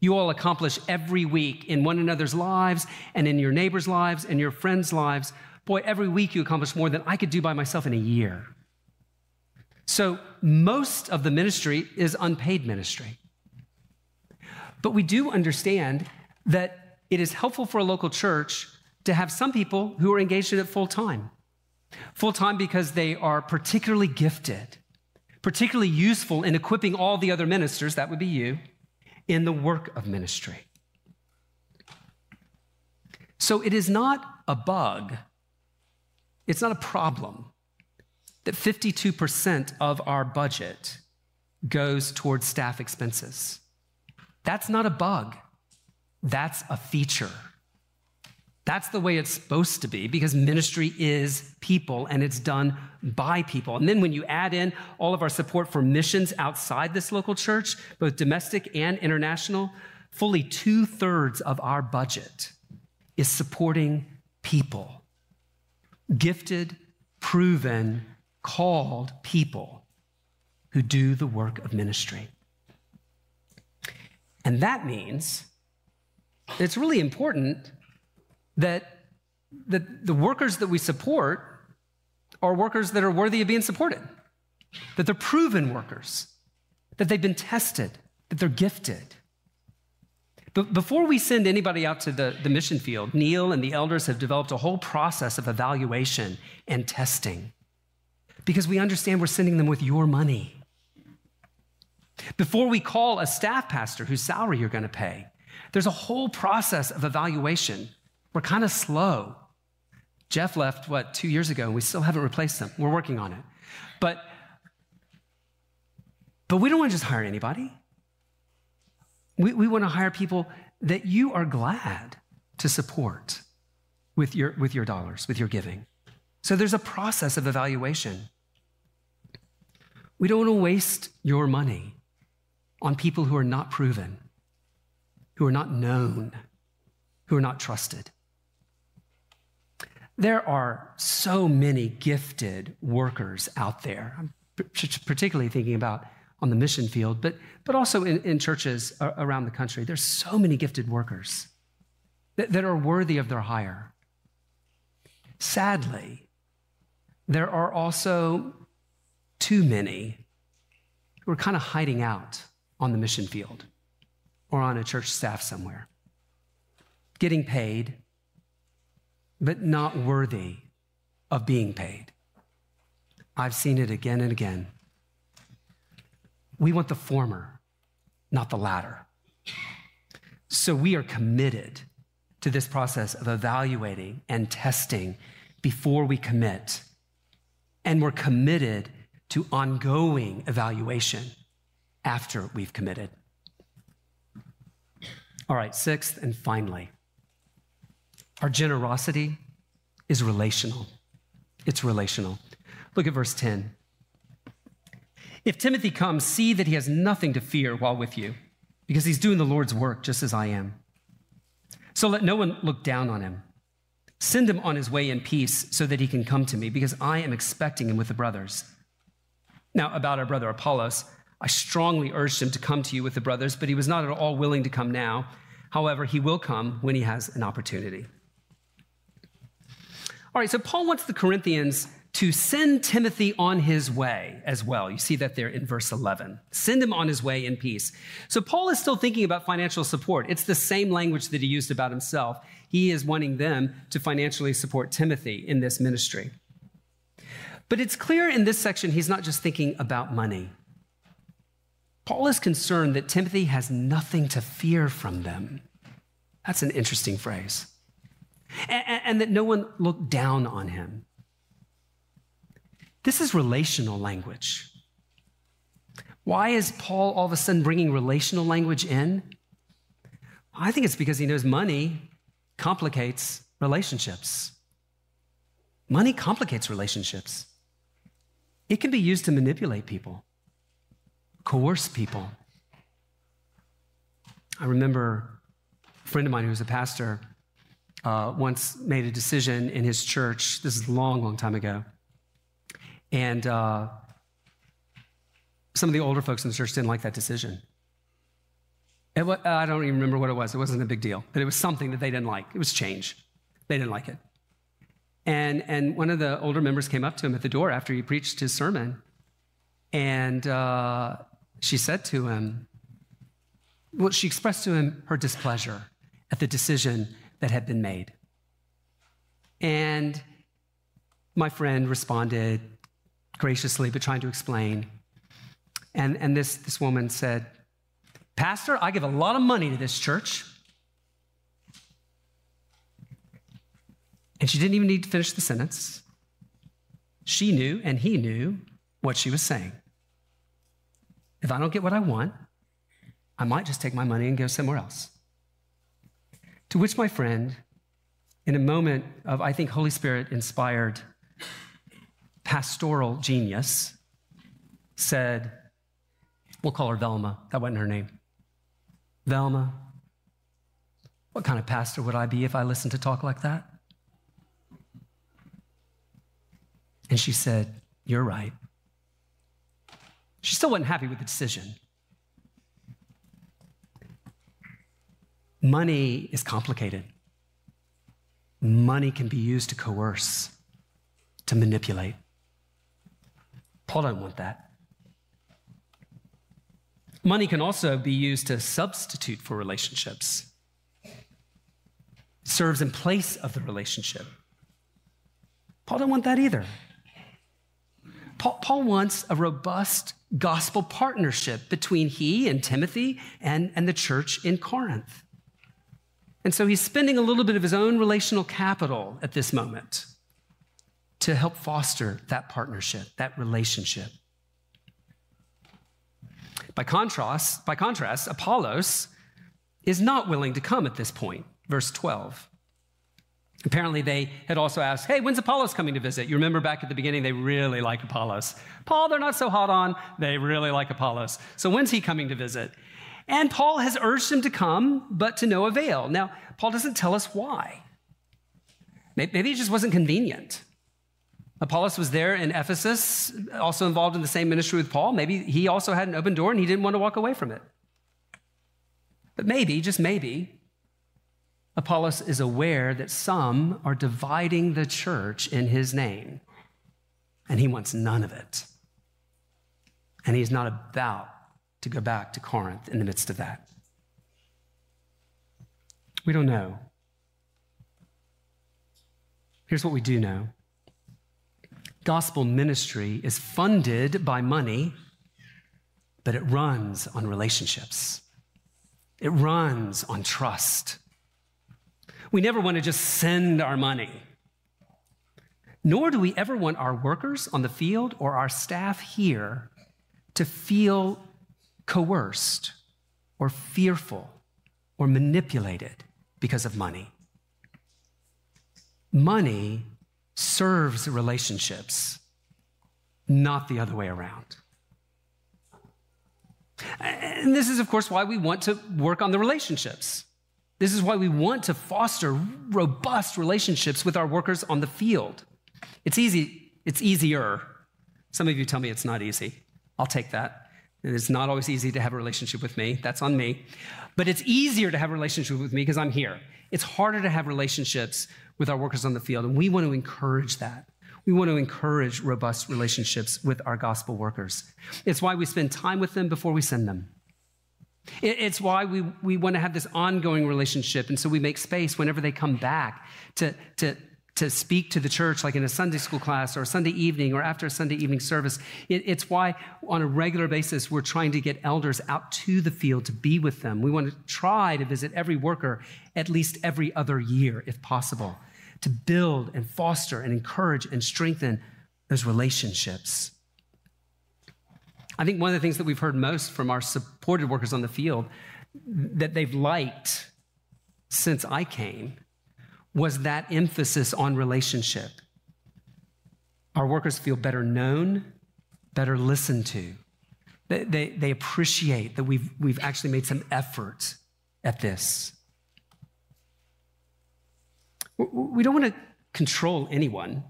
You all accomplish every week in one another's lives and in your neighbors' lives and your friends' lives. Boy, every week you accomplish more than I could do by myself in a year. So most of the ministry is unpaid ministry. But we do understand that it is helpful for a local church to have some people who are engaged in it full time. Full time because they are particularly gifted, particularly useful in equipping all the other ministers, that would be you, in the work of ministry. So it is not a bug, it's not a problem that fifty-two percent of our budget goes towards staff expenses. That's not a bug, that's a feature. That's the way it's supposed to be, because ministry is people and it's done by people. And then when you add in all of our support for missions outside this local church, both domestic and international, fully two-thirds of our budget is supporting people. Gifted, proven, called people who do the work of ministry. And that means it's really important that the, the workers that we support are workers that are worthy of being supported, that they're proven workers, that they've been tested, that they're gifted. But before we send anybody out to the, the mission field, Neil and the elders have developed a whole process of evaluation and testing, because we understand we're sending them with your money. Before we call a staff pastor whose salary you're going to pay, there's a whole process of evaluation. We're kind of slow. Jeff left, what, two years ago, and we still haven't replaced him. We're working on it. But, but we don't want to just hire anybody. We, we want to hire people that you are glad to support with your, with your dollars, with your giving. So there's a process of evaluation. We don't want to waste your money on people who are not proven, who are not known, who are not trusted. There are so many gifted workers out there. I'm particularly thinking about on the mission field, but, but also in, in churches around the country. There's so many gifted workers that, that are worthy of their hire. Sadly, there are also too many who are kind of hiding out on the mission field or on a church staff somewhere, getting paid, but not worthy of being paid. I've seen it again and again. We want the former, not the latter. So we are committed to this process of evaluating and testing before we commit. And we're committed to ongoing evaluation after we've committed. All right, sixth and finally, our generosity is relational. It's relational. Look at verse ten. If Timothy comes, see that he has nothing to fear while with you, because he's doing the Lord's work just as I am. So let no one look down on him. Send him on his way in peace so that he can come to me, because I am expecting him with the brothers. Now, about our brother Apollos, I strongly urged him to come to you with the brothers, but he was not at all willing to come now. However, he will come when he has an opportunity. All right, so Paul wants the Corinthians to send Timothy on his way as well. You see that there in verse eleven. Send him on his way in peace. So Paul is still thinking about financial support. It's the same language that he used about himself. He is wanting them to financially support Timothy in this ministry. But it's clear in this section he's not just thinking about money. Paul is concerned that Timothy has nothing to fear from them. That's an interesting phrase. And, and that no one looked down on him. This is relational language. Why is Paul all of a sudden bringing relational language in? I think it's because he knows money complicates relationships. Money complicates relationships. It can be used to manipulate people, coerce people. I remember A friend of mine who's a pastor uh, once made a decision in his church. This is a long, long time ago. And uh, some of the older folks in the church didn't like that decision. It was, I don't even remember what it was. It wasn't a big deal, but it was something that they didn't like. It was change. They didn't like it. And and one of the older members came up to him at the door after he preached his sermon, and uh, she said to him, well, she expressed to him her displeasure at the decision that had been made. And my friend responded graciously, but trying to explain. And, and this, this woman said, "Pastor, I give a lot of money to this church." And she didn't even need to finish the sentence. She knew, and he knew, what she was saying. If I don't get what I want, I might just take my money and go somewhere else. To which my friend, in a moment of, I think, Holy Spirit-inspired pastoral genius, said, we'll call her Velma. That wasn't her name. Velma, what kind of pastor would I be if I listened to talk like that? And she said, you're right. She still wasn't happy with the decision. Money is complicated. Money can be used to coerce, to manipulate. Paul doesn't want that. Money can also be used to substitute for relationships. It serves in place of the relationship. Paul doesn't want that either. Paul, Paul wants a robust gospel partnership between he and Timothy and, and the church in Corinth. And so he's spending a little bit of his own relational capital at this moment to help foster that partnership, that relationship. By contrast, by contrast, Apollos is not willing to come at this point, verse twelve. Apparently they had also asked, hey, when's Apollos coming to visit? You remember back at the beginning, they really like Apollos. Paul, they're not so hot on, they really like Apollos. So when's he coming to visit? And Paul has urged him to come, but to no avail. Now, Paul doesn't tell us why. Maybe it just wasn't convenient. Apollos was there in Ephesus, also involved in the same ministry with Paul. Maybe he also had an open door and he didn't want to walk away from it. But maybe, just maybe, Apollos is aware that some are dividing the church in his name, and he wants none of it. And he's not about to go back to Corinth in the midst of that. We don't know. Here's what we do know. Gospel ministry is funded by money, but it runs on relationships. It runs on trust. We never want to just send our money, nor do we ever want our workers on the field or our staff here to feel coerced or fearful or manipulated because of money. Money serves relationships, not the other way around. And this is, of course, why we want to work on the relationships. This is why we want to foster robust relationships with our workers on the field. It's easy. It's easier. Some of you tell me it's not easy. I'll take that. And it's not always easy to have a relationship with me. That's on me. But it's easier to have a relationship with me because I'm here. It's harder to have relationships with our workers on the field, and we want to encourage that. We want to encourage robust relationships with our gospel workers. It's why we spend time with them before we send them. It's why we, we want to have this ongoing relationship, and so we make space whenever they come back to, to to speak to the church, like in a Sunday school class or a Sunday evening or after a Sunday evening service. It, it's why on a regular basis, we're trying to get elders out to the field to be with them. We want to try to visit every worker at least every other year, if possible, to build and foster and encourage and strengthen those relationships. I think one of the things that we've heard most from our supported workers on the field that they've liked since I came was that emphasis on relationship. Our workers feel better known, better listened to. They, they, they appreciate that we've, we've actually made some effort at this. We don't want to control anyone.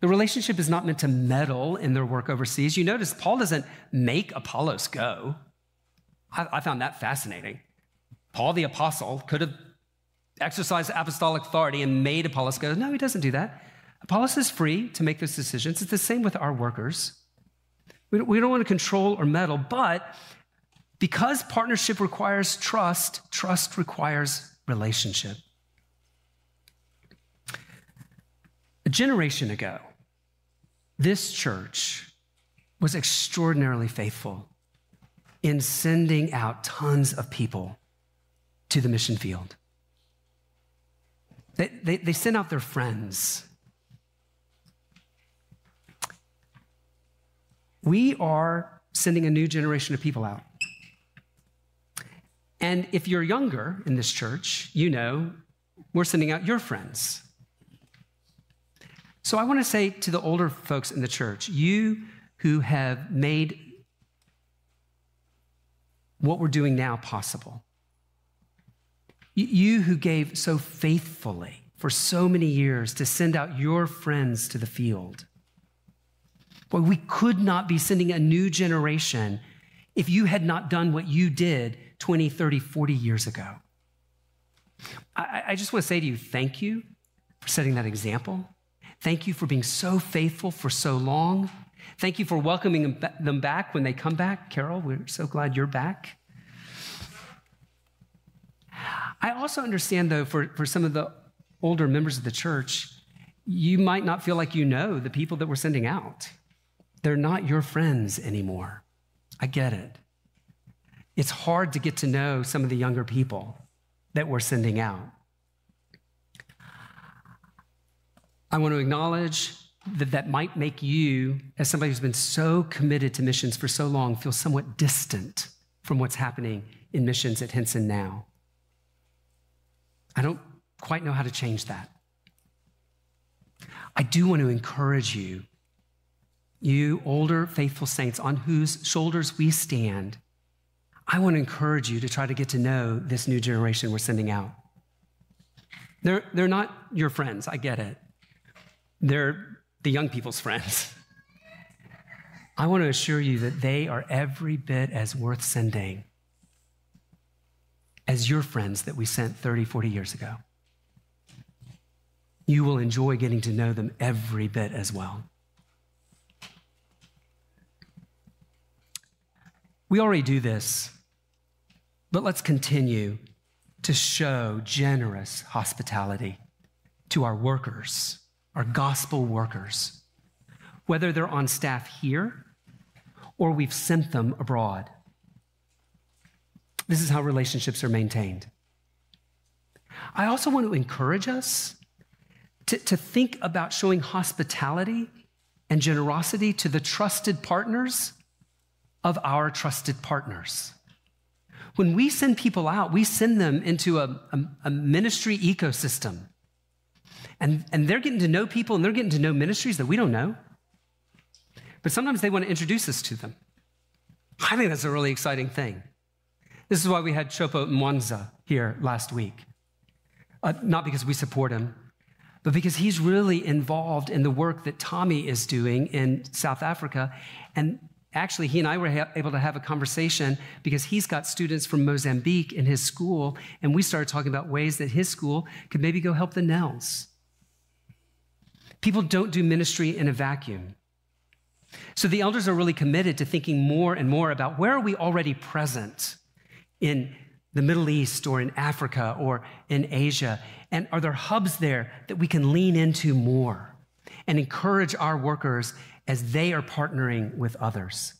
The relationship is not meant to meddle in their work overseas. You notice Paul doesn't make Apollos go. I, I found that fascinating. Paul the apostle could have exercised apostolic authority and made Apollos go. No, he doesn't do that. Apollos is free to make those decisions. It's the same with our workers. We don't, we don't want to control or meddle, but because partnership requires trust, trust requires relationship. A generation ago, this church was extraordinarily faithful in sending out tons of people to the mission field. They, they, they sent out their friends. We are sending a new generation of people out. And if you're younger in this church, you know we're sending out your friends. So I want to say to the older folks in the church, you who have made what we're doing now possible, you who gave so faithfully for so many years to send out your friends to the field, boy, we could not be sending a new generation if you had not done what you did twenty, thirty, forty years ago. I, I just want to say to you, thank you for setting that example. Thank you for being so faithful for so long. Thank you for welcoming them back when they come back. Carol, we're so glad you're back. I also understand, though, for, for some of the older members of the church, you might not feel like you know the people that we're sending out. They're not your friends anymore. I get it. It's hard to get to know some of the younger people that we're sending out. I want to acknowledge that that might make you, as somebody who's been so committed to missions for so long, feel somewhat distant from what's happening in missions at Henson now. I don't quite know how to change that. I do want to encourage you, you older faithful saints on whose shoulders we stand, I want to encourage you to try to get to know this new generation we're sending out. They're, they're not your friends, I get it. They're the young people's friends. I want to assure you that they are every bit as worth sending as your friends that we sent thirty, forty years ago. You will enjoy getting to know them every bit as well. We already do this, but let's continue to show generous hospitality to our workers, our gospel workers, whether they're on staff here or we've sent them abroad. This is how relationships are maintained. I also want to encourage us to, to think about showing hospitality and generosity to the trusted partners of our trusted partners. When we send people out, we send them into a, a, a ministry ecosystem. And, and they're getting to know people, and they're getting to know ministries that we don't know. But sometimes they want to introduce us to them. I think that's a really exciting thing. This is why we had Chopo Mwanza here last week. Uh, not because we support him, but because he's really involved in the work that Tommy is doing in South Africa. And actually, he and I were ha- able to have a conversation because he's got students from Mozambique in his school, and we started talking about ways that his school could maybe go help the Nels. People don't do ministry in a vacuum. So the elders are really committed to thinking more and more about where are we already present in the Middle East or in Africa or in Asia, and are there hubs there that we can lean into more and encourage our workers as they are partnering with others.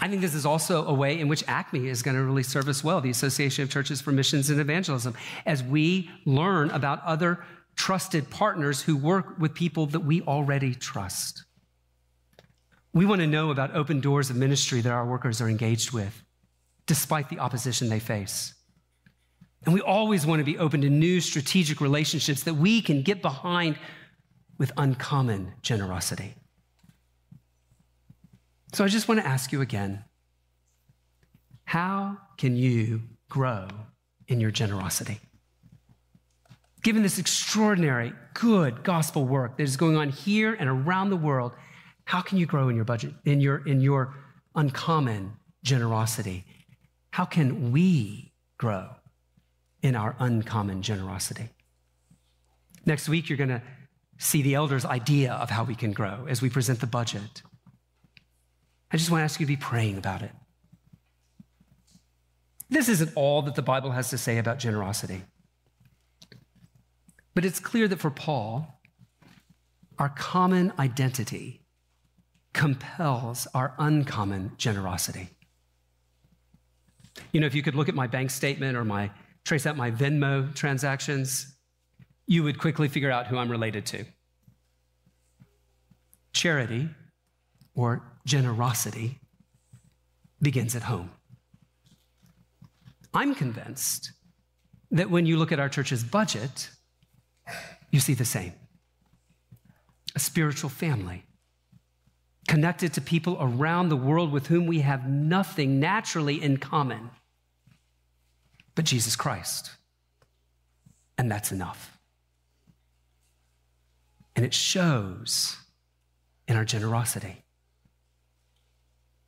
I think this is also a way in which ACME is going to really serve us well, the Association of Churches for Missions and Evangelism, as we learn about other trusted partners who work with people that we already trust. We want to know about open doors of ministry that our workers are engaged with, despite the opposition they face. And we always want to be open to new strategic relationships that we can get behind with uncommon generosity. So I just want to ask you again, how can you grow in your generosity? given this extraordinary, good gospel work that is going on here and around the world, how can you grow in your budget, in your, in your uncommon generosity? How can we grow in our uncommon generosity? Next week, you're going to see the elders' idea of how we can grow as we present the budget. I just want to ask you to be praying about it. This isn't all that the Bible has to say about generosity. But it's clear that for Paul, our common identity compels our uncommon generosity. You know, if you could look at my bank statement or my trace out my Venmo transactions, you would quickly figure out who I'm related to. Charity or generosity begins at home. I'm convinced that when you look at our church's budget, you see the same. A spiritual family connected to people around the world with whom we have nothing naturally in common but Jesus Christ. And that's enough. And it shows in our generosity.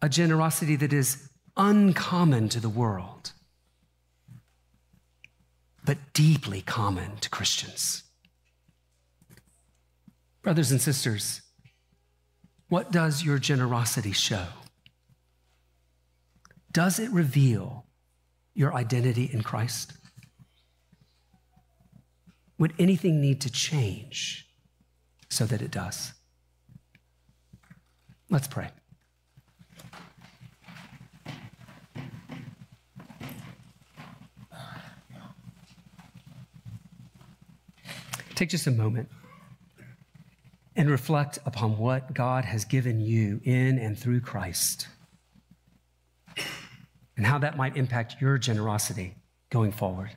A generosity that is uncommon to the world, but deeply common to Christians. Brothers and sisters, what does your generosity show? Does it reveal your identity in Christ? Would anything need to change so that it does? Let's pray. Take just a moment and reflect upon what God has given you in and through Christ and how that might impact your generosity going forward.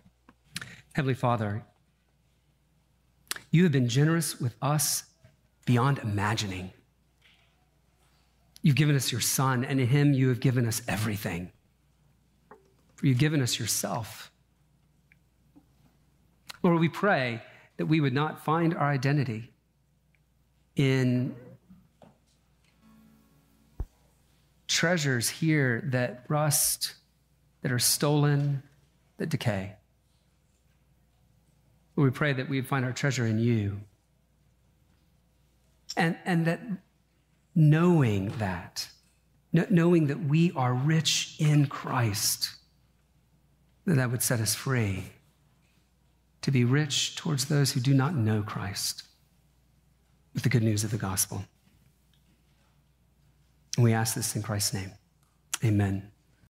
Heavenly Father, you have been generous with us beyond imagining. You've given us your Son, and in him you have given us everything. For you've given us yourself. Lord, we pray that we would not find our identity in treasures here that rust, that are stolen, that decay. Lord, we pray that we would find our treasure in you. And, and that knowing that, knowing that we are rich in Christ, that that would set us free to be rich towards those who do not know Christ with the good news of the gospel. And we ask this in Christ's name. Amen.